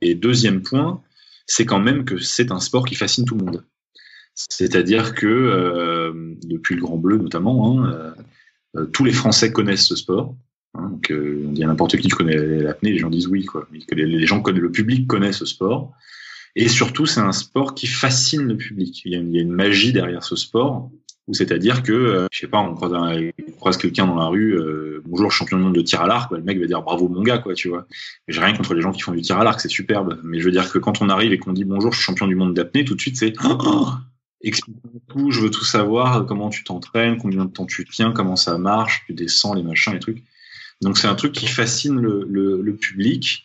Et deuxième point, c'est quand même que c'est un sport qui fascine tout le monde. C'est-à-dire que euh, depuis le Grand Bleu notamment, hein, euh, tous les Français connaissent ce sport. Hein, donc euh, on dit à n'importe qui, tu connais l'apnée, les gens disent oui, quoi. Les, les gens connaissent, le public connaît ce sport. Et surtout, c'est un sport qui fascine le public. Il y a une, il y a une magie derrière ce sport, où c'est-à-dire que, euh, je sais pas, on croise, un, on croise quelqu'un dans la rue, euh, bonjour, champion du monde de tir à l'arc, bah, le mec va dire bravo mon gars, quoi, tu vois. Et j'ai rien contre les gens qui font du tir à l'arc, c'est superbe. Mais je veux dire que quand on arrive et qu'on dit bonjour, je suis champion du monde d'apnée, tout de suite c'est oh, oh, explique-moi tout, je veux tout savoir, comment tu t'entraînes, combien de temps tu tiens, comment ça marche, tu descends, les machins, les trucs. Donc c'est un truc qui fascine le, le, le public.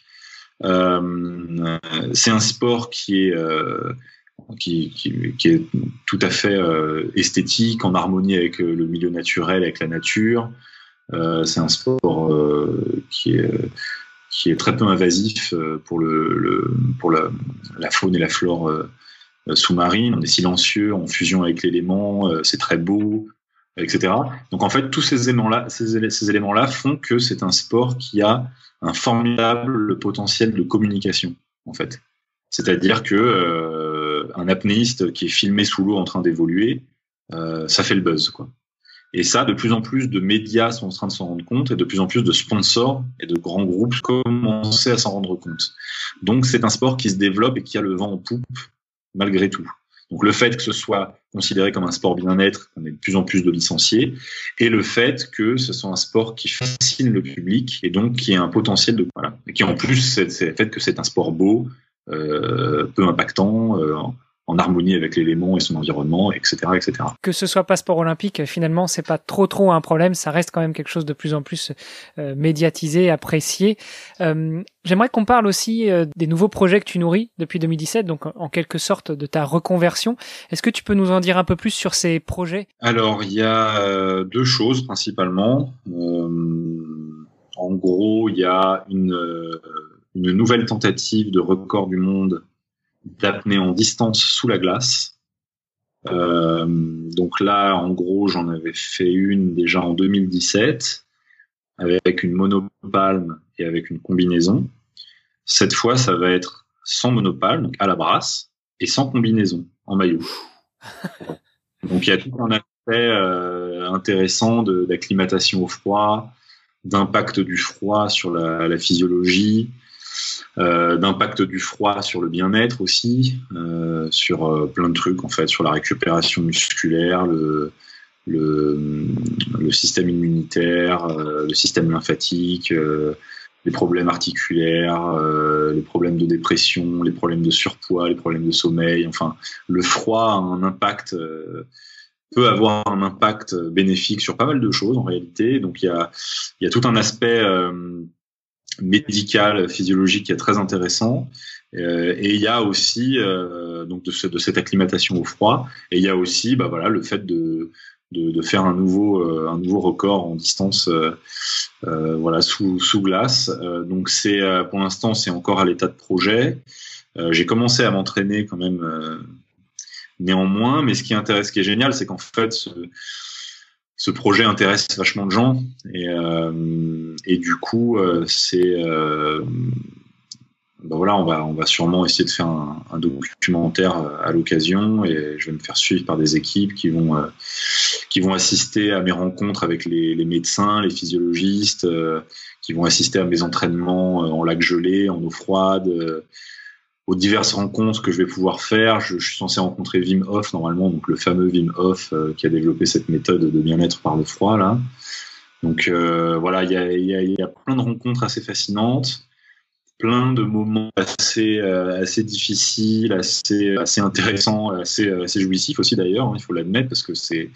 Euh, c'est un sport qui est, euh, qui, qui, qui est tout à fait euh, esthétique, en harmonie avec euh, le milieu naturel, avec la nature. Euh, c'est un sport euh, qui est, qui est très peu invasif euh, pour, le, le, pour la, la faune et la flore euh, sous-marine. On est silencieux, on fusionne avec l'élément, euh, c'est très beau, et cetera. Donc en fait, tous ces éléments-là, ces, ces éléments-là font que c'est un sport qui a un formidable potentiel de communication, en fait. C'est-à-dire que euh, un apnéiste qui est filmé sous l'eau en train d'évoluer, euh, ça fait le buzz, quoi. Et ça, de plus en plus de médias sont en train de s'en rendre compte, et de plus en plus de sponsors et de grands groupes commencent à s'en rendre compte. Donc c'est un sport qui se développe et qui a le vent en poupe malgré tout. Donc le fait que ce soit considéré comme un sport bien-être, qu'on ait de plus en plus de licenciés, et le fait que ce soit un sport qui fascine le public et donc qui a un potentiel de voilà, et qui en plus c'est, c'est le fait que c'est un sport beau, euh, peu impactant, euh, en harmonie avec l'élément et son environnement, et cetera, et cetera. Que ce soit pas sport olympique, finalement, c'est pas trop trop un problème. Ça reste quand même quelque chose de plus en plus euh, médiatisé, apprécié. Euh, j'aimerais qu'on parle aussi euh, des nouveaux projets que tu nourris depuis deux mille dix-sept, donc en quelque sorte de ta reconversion. Est-ce que tu peux nous en dire un peu plus sur ces projets? Alors, il y a euh, deux choses principalement. Euh, en gros, il y a une, euh, une nouvelle tentative de record du monde d'apnée en distance sous la glace. Euh, donc là, en gros, j'en avais fait une déjà en deux mille dix-sept avec une monopalme et avec une combinaison. Cette fois, ça va être sans monopalme, donc à la brasse, et sans combinaison, en maillot. Donc il y a tout un aspect euh, intéressant de, d'acclimatation au froid, d'impact du froid sur la, la physiologie, Euh, d'impact du froid sur le bien-être aussi, euh, sur euh, plein de trucs en fait, sur la récupération musculaire, le, le, le système immunitaire, euh, le système lymphatique, euh, les problèmes articulaires, euh, les problèmes de dépression, les problèmes de surpoids, les problèmes de sommeil. Enfin, le froid a un impact, euh, peut avoir un impact bénéfique sur pas mal de choses en réalité. Donc il y a, il y a tout un aspect euh, médical, physiologique qui est très intéressant, euh, et il y a aussi euh, donc de, ce, de cette acclimatation au froid, et il y a aussi bah voilà le fait de de, de faire un nouveau euh, un nouveau record en distance euh, euh, voilà sous sous glace. Euh, donc c'est euh, pour l'instant c'est encore à l'état de projet. Euh, j'ai commencé à m'entraîner quand même euh, néanmoins, mais ce qui intéresse, ce qui est génial, c'est qu'en fait ce, Ce projet intéresse vachement de gens, et, euh, et du coup, euh, c'est euh, ben voilà, on va on va sûrement essayer de faire un, un documentaire à l'occasion, et je vais me faire suivre par des équipes qui vont euh, qui vont assister à mes rencontres avec les, les médecins, les physiologistes, euh, qui vont assister à mes entraînements en lac gelé, en eau froide. Euh, aux diverses rencontres que je vais pouvoir faire. Je, je suis censé rencontrer Wim Hof, normalement, donc le fameux Wim Hof euh, qui a développé cette méthode de bien-être par le froid, là. Donc, euh, voilà, il y a, y, a, y a plein de rencontres assez fascinantes, plein de moments assez, euh, assez difficiles, assez, assez intéressants, assez, assez jouissifs aussi, d'ailleurs, hein, il faut l'admettre, parce que c'est...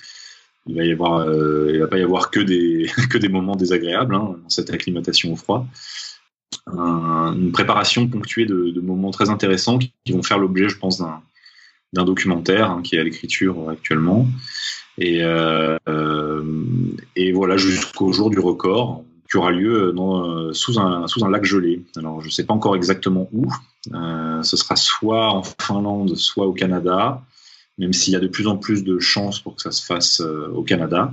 Il va y avoir, euh, il va pas y avoir que des, que des moments désagréables, hein, dans cette acclimatation au froid. Un, une préparation ponctuée de, de moments très intéressants qui, qui vont faire l'objet, je pense, d'un, d'un documentaire, hein, qui est à l'écriture actuellement. Et, euh, et voilà, jusqu'au jour du record, qui aura lieu dans, sous, un, sous un lac gelé. Alors, je ne sais pas encore exactement où. Euh, ce sera soit en Finlande, soit au Canada, même s'il y a de plus en plus de chances pour que ça se fasse euh, au Canada.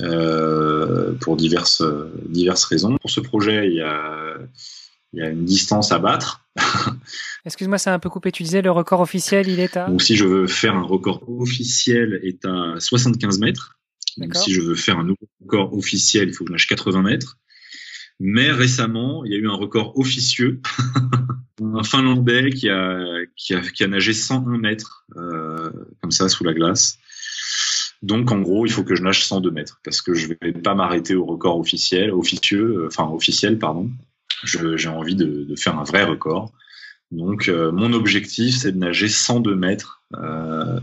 Euh, pour diverses, diverses raisons. Pour ce projet, il y a, il y a une distance à battre. Excuse-moi, ça a un peu coupé. Tu disais le record officiel, il est à... Donc, si je veux faire un record officiel, il est à soixante-quinze mètres. Donc, si je veux faire un nouveau record officiel, il faut que je nage quatre-vingts mètres. Mais récemment, il y a eu un record officieux. Un Finlandais qui a, qui a, qui a nagé cent un mètres, euh, comme ça, sous la glace. Donc, en gros, il faut que je nage cent deux mètres parce que je vais pas m'arrêter au record officiel, officieux, enfin officiel, pardon. Je, j'ai envie de, de faire un vrai record. Donc, euh, mon objectif, c'est de nager cent deux mètres euh,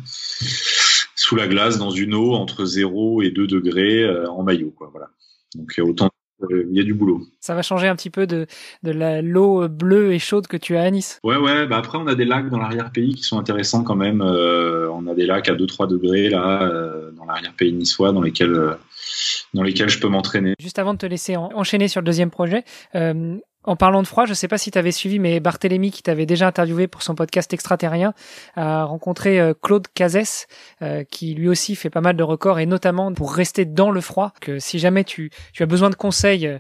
sous la glace dans une eau entre zéro et deux degrés euh, en maillot, quoi. Voilà. Donc, il y a autant euh, y a du boulot. Ça va changer un petit peu de, de la, l'eau bleue et chaude que tu as à Nice. Ouais, ouais. Bah après, on a des lacs dans l'arrière-pays qui sont intéressants quand même. Euh, on a des lacs à deux trois degrés là, euh, dans l'arrière-pays niçois, dans lesquels, euh, dans lesquels je peux m'entraîner. Juste avant de te laisser en, enchaîner sur le deuxième projet, euh, en parlant de froid, je ne sais pas si tu avais suivi, mais Barthélémy, qui t'avait déjà interviewé pour son podcast Extraterrien, a rencontré euh, Claude Cazès, euh, qui lui aussi fait pas mal de records, et notamment pour rester dans le froid. Que si jamais tu, tu as besoin de conseils euh,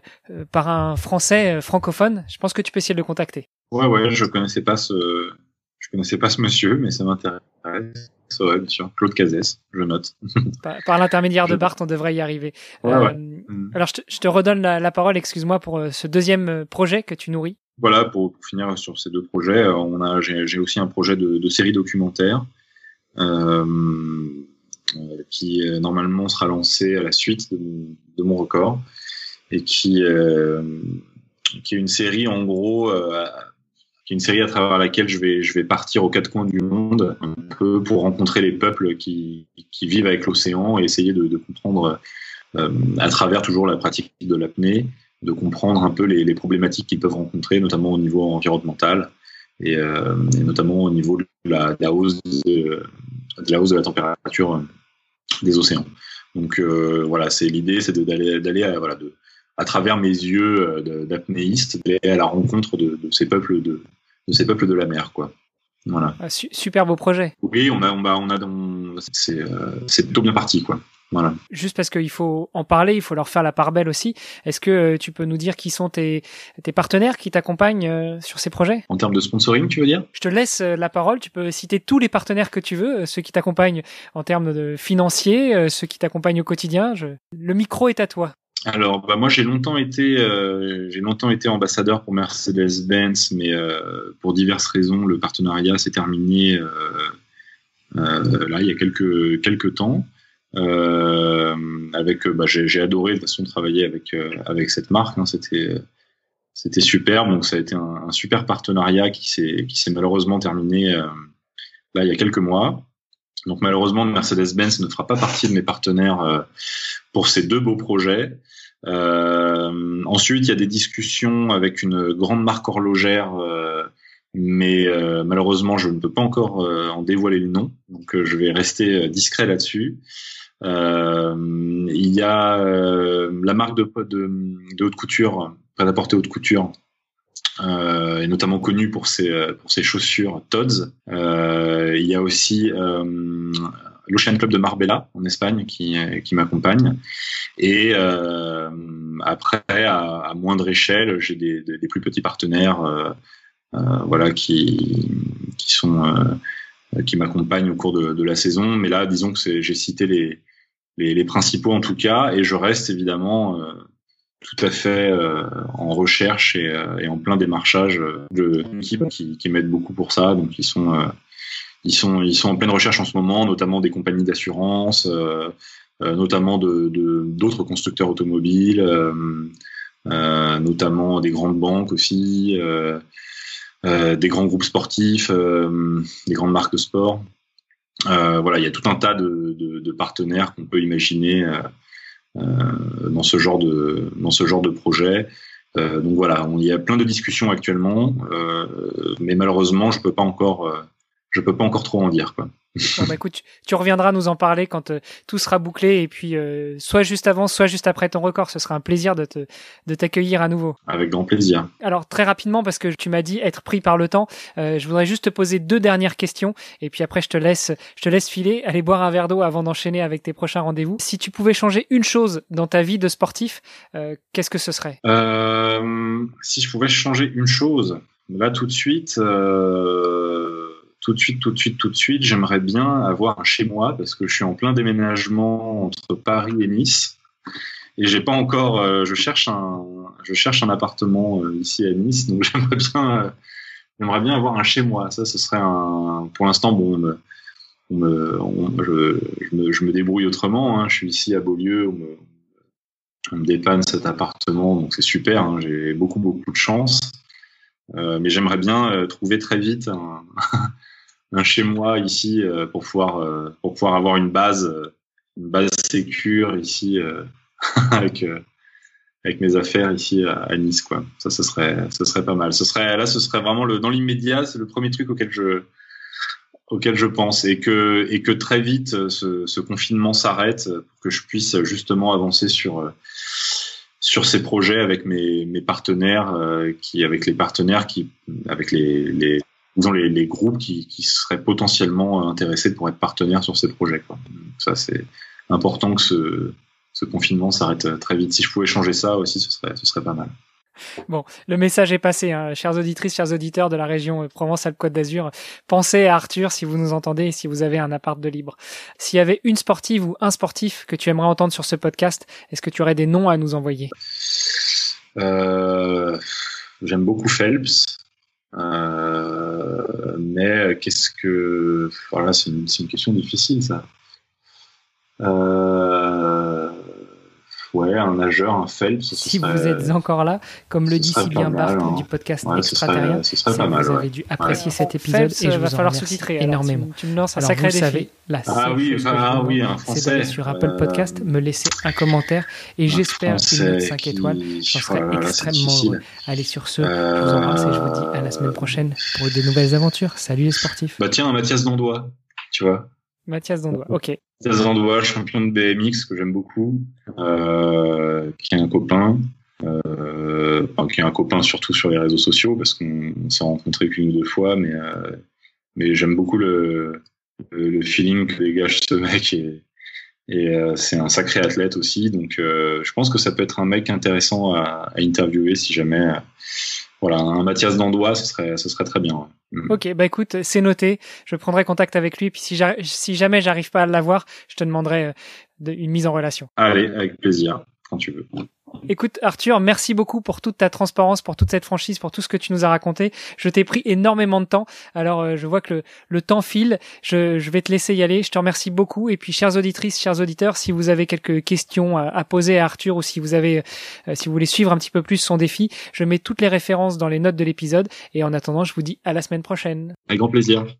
par un Français euh, francophone, je pense que tu peux essayer de le contacter. Ouais, ouais, je connaissais pas ce, je connaissais pas ce monsieur, mais ça m'intéresse. Ouais, bien sûr, Claude Cazès, je note. Par, par l'intermédiaire de Barthes, on devrait y arriver. Ouais, euh, ouais. Alors, je te, je te redonne la, la parole, excuse-moi, pour ce deuxième projet que tu nourris. Voilà, pour, pour finir sur ces deux projets, on a, j'ai, j'ai aussi un projet de, de série documentaire euh, qui, normalement, sera lancé à la suite de, de mon record et qui, euh, qui est une série, en gros... Euh, une série à travers laquelle je vais, je vais partir aux quatre coins du monde un peu pour rencontrer les peuples qui, qui vivent avec l'océan et essayer de, de comprendre, euh, à travers toujours la pratique de l'apnée, de comprendre un peu les, les problématiques qu'ils peuvent rencontrer, notamment au niveau environnemental et, euh, et notamment au niveau de la, de la hausse de, de la hausse de la température des océans. Donc euh, voilà, c'est l'idée, c'est de, d'aller, d'aller à... Voilà, de, à travers mes yeux d'apnéiste, d'aller à la rencontre de, de ces peuples de, de ces peuples de la mer, quoi. Voilà. Ah, su- super beau projet. Oui, on a, on a, on a, on, c'est, euh, c'est plutôt bien parti, quoi. Voilà. Juste parce qu'il faut en parler, il faut leur faire la part belle aussi. Est-ce que tu peux nous dire qui sont tes, tes partenaires qui t'accompagnent euh, sur ces projets ? En termes de sponsoring, tu veux dire ? Je te laisse la parole. Tu peux citer tous les partenaires que tu veux, ceux qui t'accompagnent en termes de financiers, ceux qui t'accompagnent au quotidien. Je... Le micro est à toi. Alors, bah moi, j'ai longtemps été, euh, j'ai longtemps été ambassadeur pour Mercedes-Benz, mais euh, pour diverses raisons, le partenariat s'est terminé euh, euh, là il y a quelques quelques temps. Euh, avec, bah, j'ai, j'ai adoré de toute façon travailler avec euh, avec cette marque. Hein, c'était c'était super. Donc ça a été un, un super partenariat qui s'est qui s'est malheureusement terminé euh, là il y a quelques mois. Donc malheureusement, Mercedes-Benz ne fera pas partie de mes partenaires euh, pour ces deux beaux projets. Euh, ensuite, il y a des discussions avec une grande marque horlogère, euh, mais euh, malheureusement, je ne peux pas encore euh, en dévoiler le nom, donc euh, je vais rester discret là-dessus. Euh, il y a euh, la marque de, de, de haute couture, prêt-à-porter haute couture, Euh, et notamment connu pour ses, pour ses chaussures Tod's. Euh, il y a aussi euh, l'Ocean Club de Marbella en Espagne qui, qui m'accompagne. Et euh, après, à, à moindre échelle, j'ai des, des, des plus petits partenaires euh, euh, voilà, qui, qui, sont, euh, qui m'accompagnent au cours de, de la saison. Mais là, disons que c'est, j'ai cité les, les, les principaux en tout cas, et je reste évidemment... Euh, tout à fait euh, en recherche et, euh, et en plein démarchage euh, de équipe qui, qui m'aident beaucoup pour ça. Donc ils sont euh, ils sont ils sont en pleine recherche en ce moment, notamment des compagnies d'assurance, euh, euh, notamment de, de d'autres constructeurs automobiles, euh, euh, notamment des grandes banques aussi, euh, euh, des grands groupes sportifs, euh, des grandes marques de sport. Euh, voilà, il y a tout un tas de, de, de partenaires qu'on peut imaginer. Euh, Euh, dans ce genre de dans ce genre de projet. Euh, donc voilà, on y a plein de discussions actuellement, euh, mais malheureusement, je peux pas encore euh, je peux pas encore trop en dire, quoi. Bon, bah, écoute, tu, tu reviendras nous en parler quand euh, tout sera bouclé, et puis euh, soit juste avant, soit juste après ton record, ce sera un plaisir de, te, de t'accueillir à nouveau. Avec grand plaisir. Alors très rapidement, parce que tu m'as dit être pris par le temps, euh, je voudrais juste te poser deux dernières questions, et puis après je te laisse, je te laisse filer, aller boire un verre d'eau avant d'enchaîner avec tes prochains rendez-vous. Si tu pouvais changer une chose dans ta vie de sportif, euh, qu'est-ce que ce serait ? euh, Si je pouvais changer une chose, là tout de suite... Euh... Tout de suite, tout de suite, tout de suite, j'aimerais bien avoir un chez moi parce que je suis en plein déménagement entre Paris et Nice et j'ai pas encore. Euh, je cherche un, je cherche un appartement euh, ici à Nice, donc j'aimerais bien, euh, j'aimerais bien avoir un chez moi. Ça, ce serait un. Pour l'instant, bon, on me, on me, on, je, je, me, je me débrouille autrement. Hein, je suis ici à Beaulieu, on me, on me dépanne cet appartement, donc c'est super. Hein, j'ai beaucoup, beaucoup de chance, euh, mais j'aimerais bien euh, trouver très vite un. un chez moi ici euh, pour pouvoir euh, pour pouvoir avoir une base euh, une base sécure ici euh, avec euh, avec mes affaires ici à, à Nice, quoi. Ça, ce serait, ce serait pas mal. Ce serait, là, ce serait vraiment le, dans l'immédiat, c'est le premier truc auquel je, auquel je pense, et que, et que très vite, ce, ce confinement s'arrête pour que je puisse justement avancer sur, sur ces projets avec mes, mes partenaires, euh, qui, avec les partenaires qui, avec les, les, disons les, les groupes qui, qui seraient potentiellement intéressés pour être partenaires sur ces projets, quoi. Donc ça, c'est important que ce, ce confinement s'arrête très vite. Si je pouvais changer ça aussi, ce serait, ce serait pas mal. Bon, le message est passé, hein, chères auditrices, chers auditeurs de la région Provence-Alpes-Côte d'Azur. Pensez à Arthur si vous nous entendez et si vous avez un appart de libre. S'il y avait une sportive ou un sportif que tu aimerais entendre sur ce podcast, est-ce que tu aurais des noms à nous envoyer? euh, J'aime beaucoup Phelps. Euh, mais qu'est-ce que... Voilà, c'est une, c'est une question difficile, ça. Euh... Ouais, un nageur, un Phelps. Ce si serait... vous êtes encore là, comme ce le dit si bien Barth hein. du podcast ouais, Extraterrien, ce serait, ce serait pas mal, vous avez ouais. dû apprécier ouais. cet épisode Phelps, et je va vous en remercie énormément. Tu, tu me lances un alors sacré défi. Savez, la ah oui, enfin, ah, oui un français. C'est d'aller sur Apple Podcast, euh... me laisser un commentaire et j'espère qu'il note cinq étoiles. J'en serais voilà, extrêmement heureux. Allez, sur ce, euh... je vous embrasse et je vous dis à la semaine prochaine pour de nouvelles aventures. Salut les sportifs. Bah tiens, Mathias Dandois, tu vois. Mathias Dandois, ok. Mathias Dandois, champion de B M X que j'aime beaucoup, euh, qui est un copain, euh, enfin, qui est un copain surtout sur les réseaux sociaux parce qu'on s'est rencontré qu'une ou deux fois, mais euh, mais j'aime beaucoup le, le le feeling que dégage ce mec et, et euh, c'est un sacré athlète aussi, donc euh, je pense que ça peut être un mec intéressant à, à interviewer si jamais. Euh, Voilà, un Mathias Dandois, ce serait, ce serait très bien. Ok, bah écoute, c'est noté. Je prendrai contact avec lui. Puis si, j'a- si jamais j'arrive pas à l'avoir, je te demanderai de, une mise en relation. Allez, avec plaisir, quand tu veux. Écoute, Arthur, merci beaucoup pour toute ta transparence, pour toute cette franchise, pour tout ce que tu nous as raconté. Je t'ai pris énormément de temps. Alors, euh, je vois que le, le temps file. Je, je vais te laisser y aller. Je te remercie beaucoup. Et puis, chères auditrices, chers auditeurs, si vous avez quelques questions à, à poser à Arthur ou si vous avez, euh, si vous voulez suivre un petit peu plus son défi, je mets toutes les références dans les notes de l'épisode. Et en attendant, je vous dis à la semaine prochaine. Avec grand plaisir.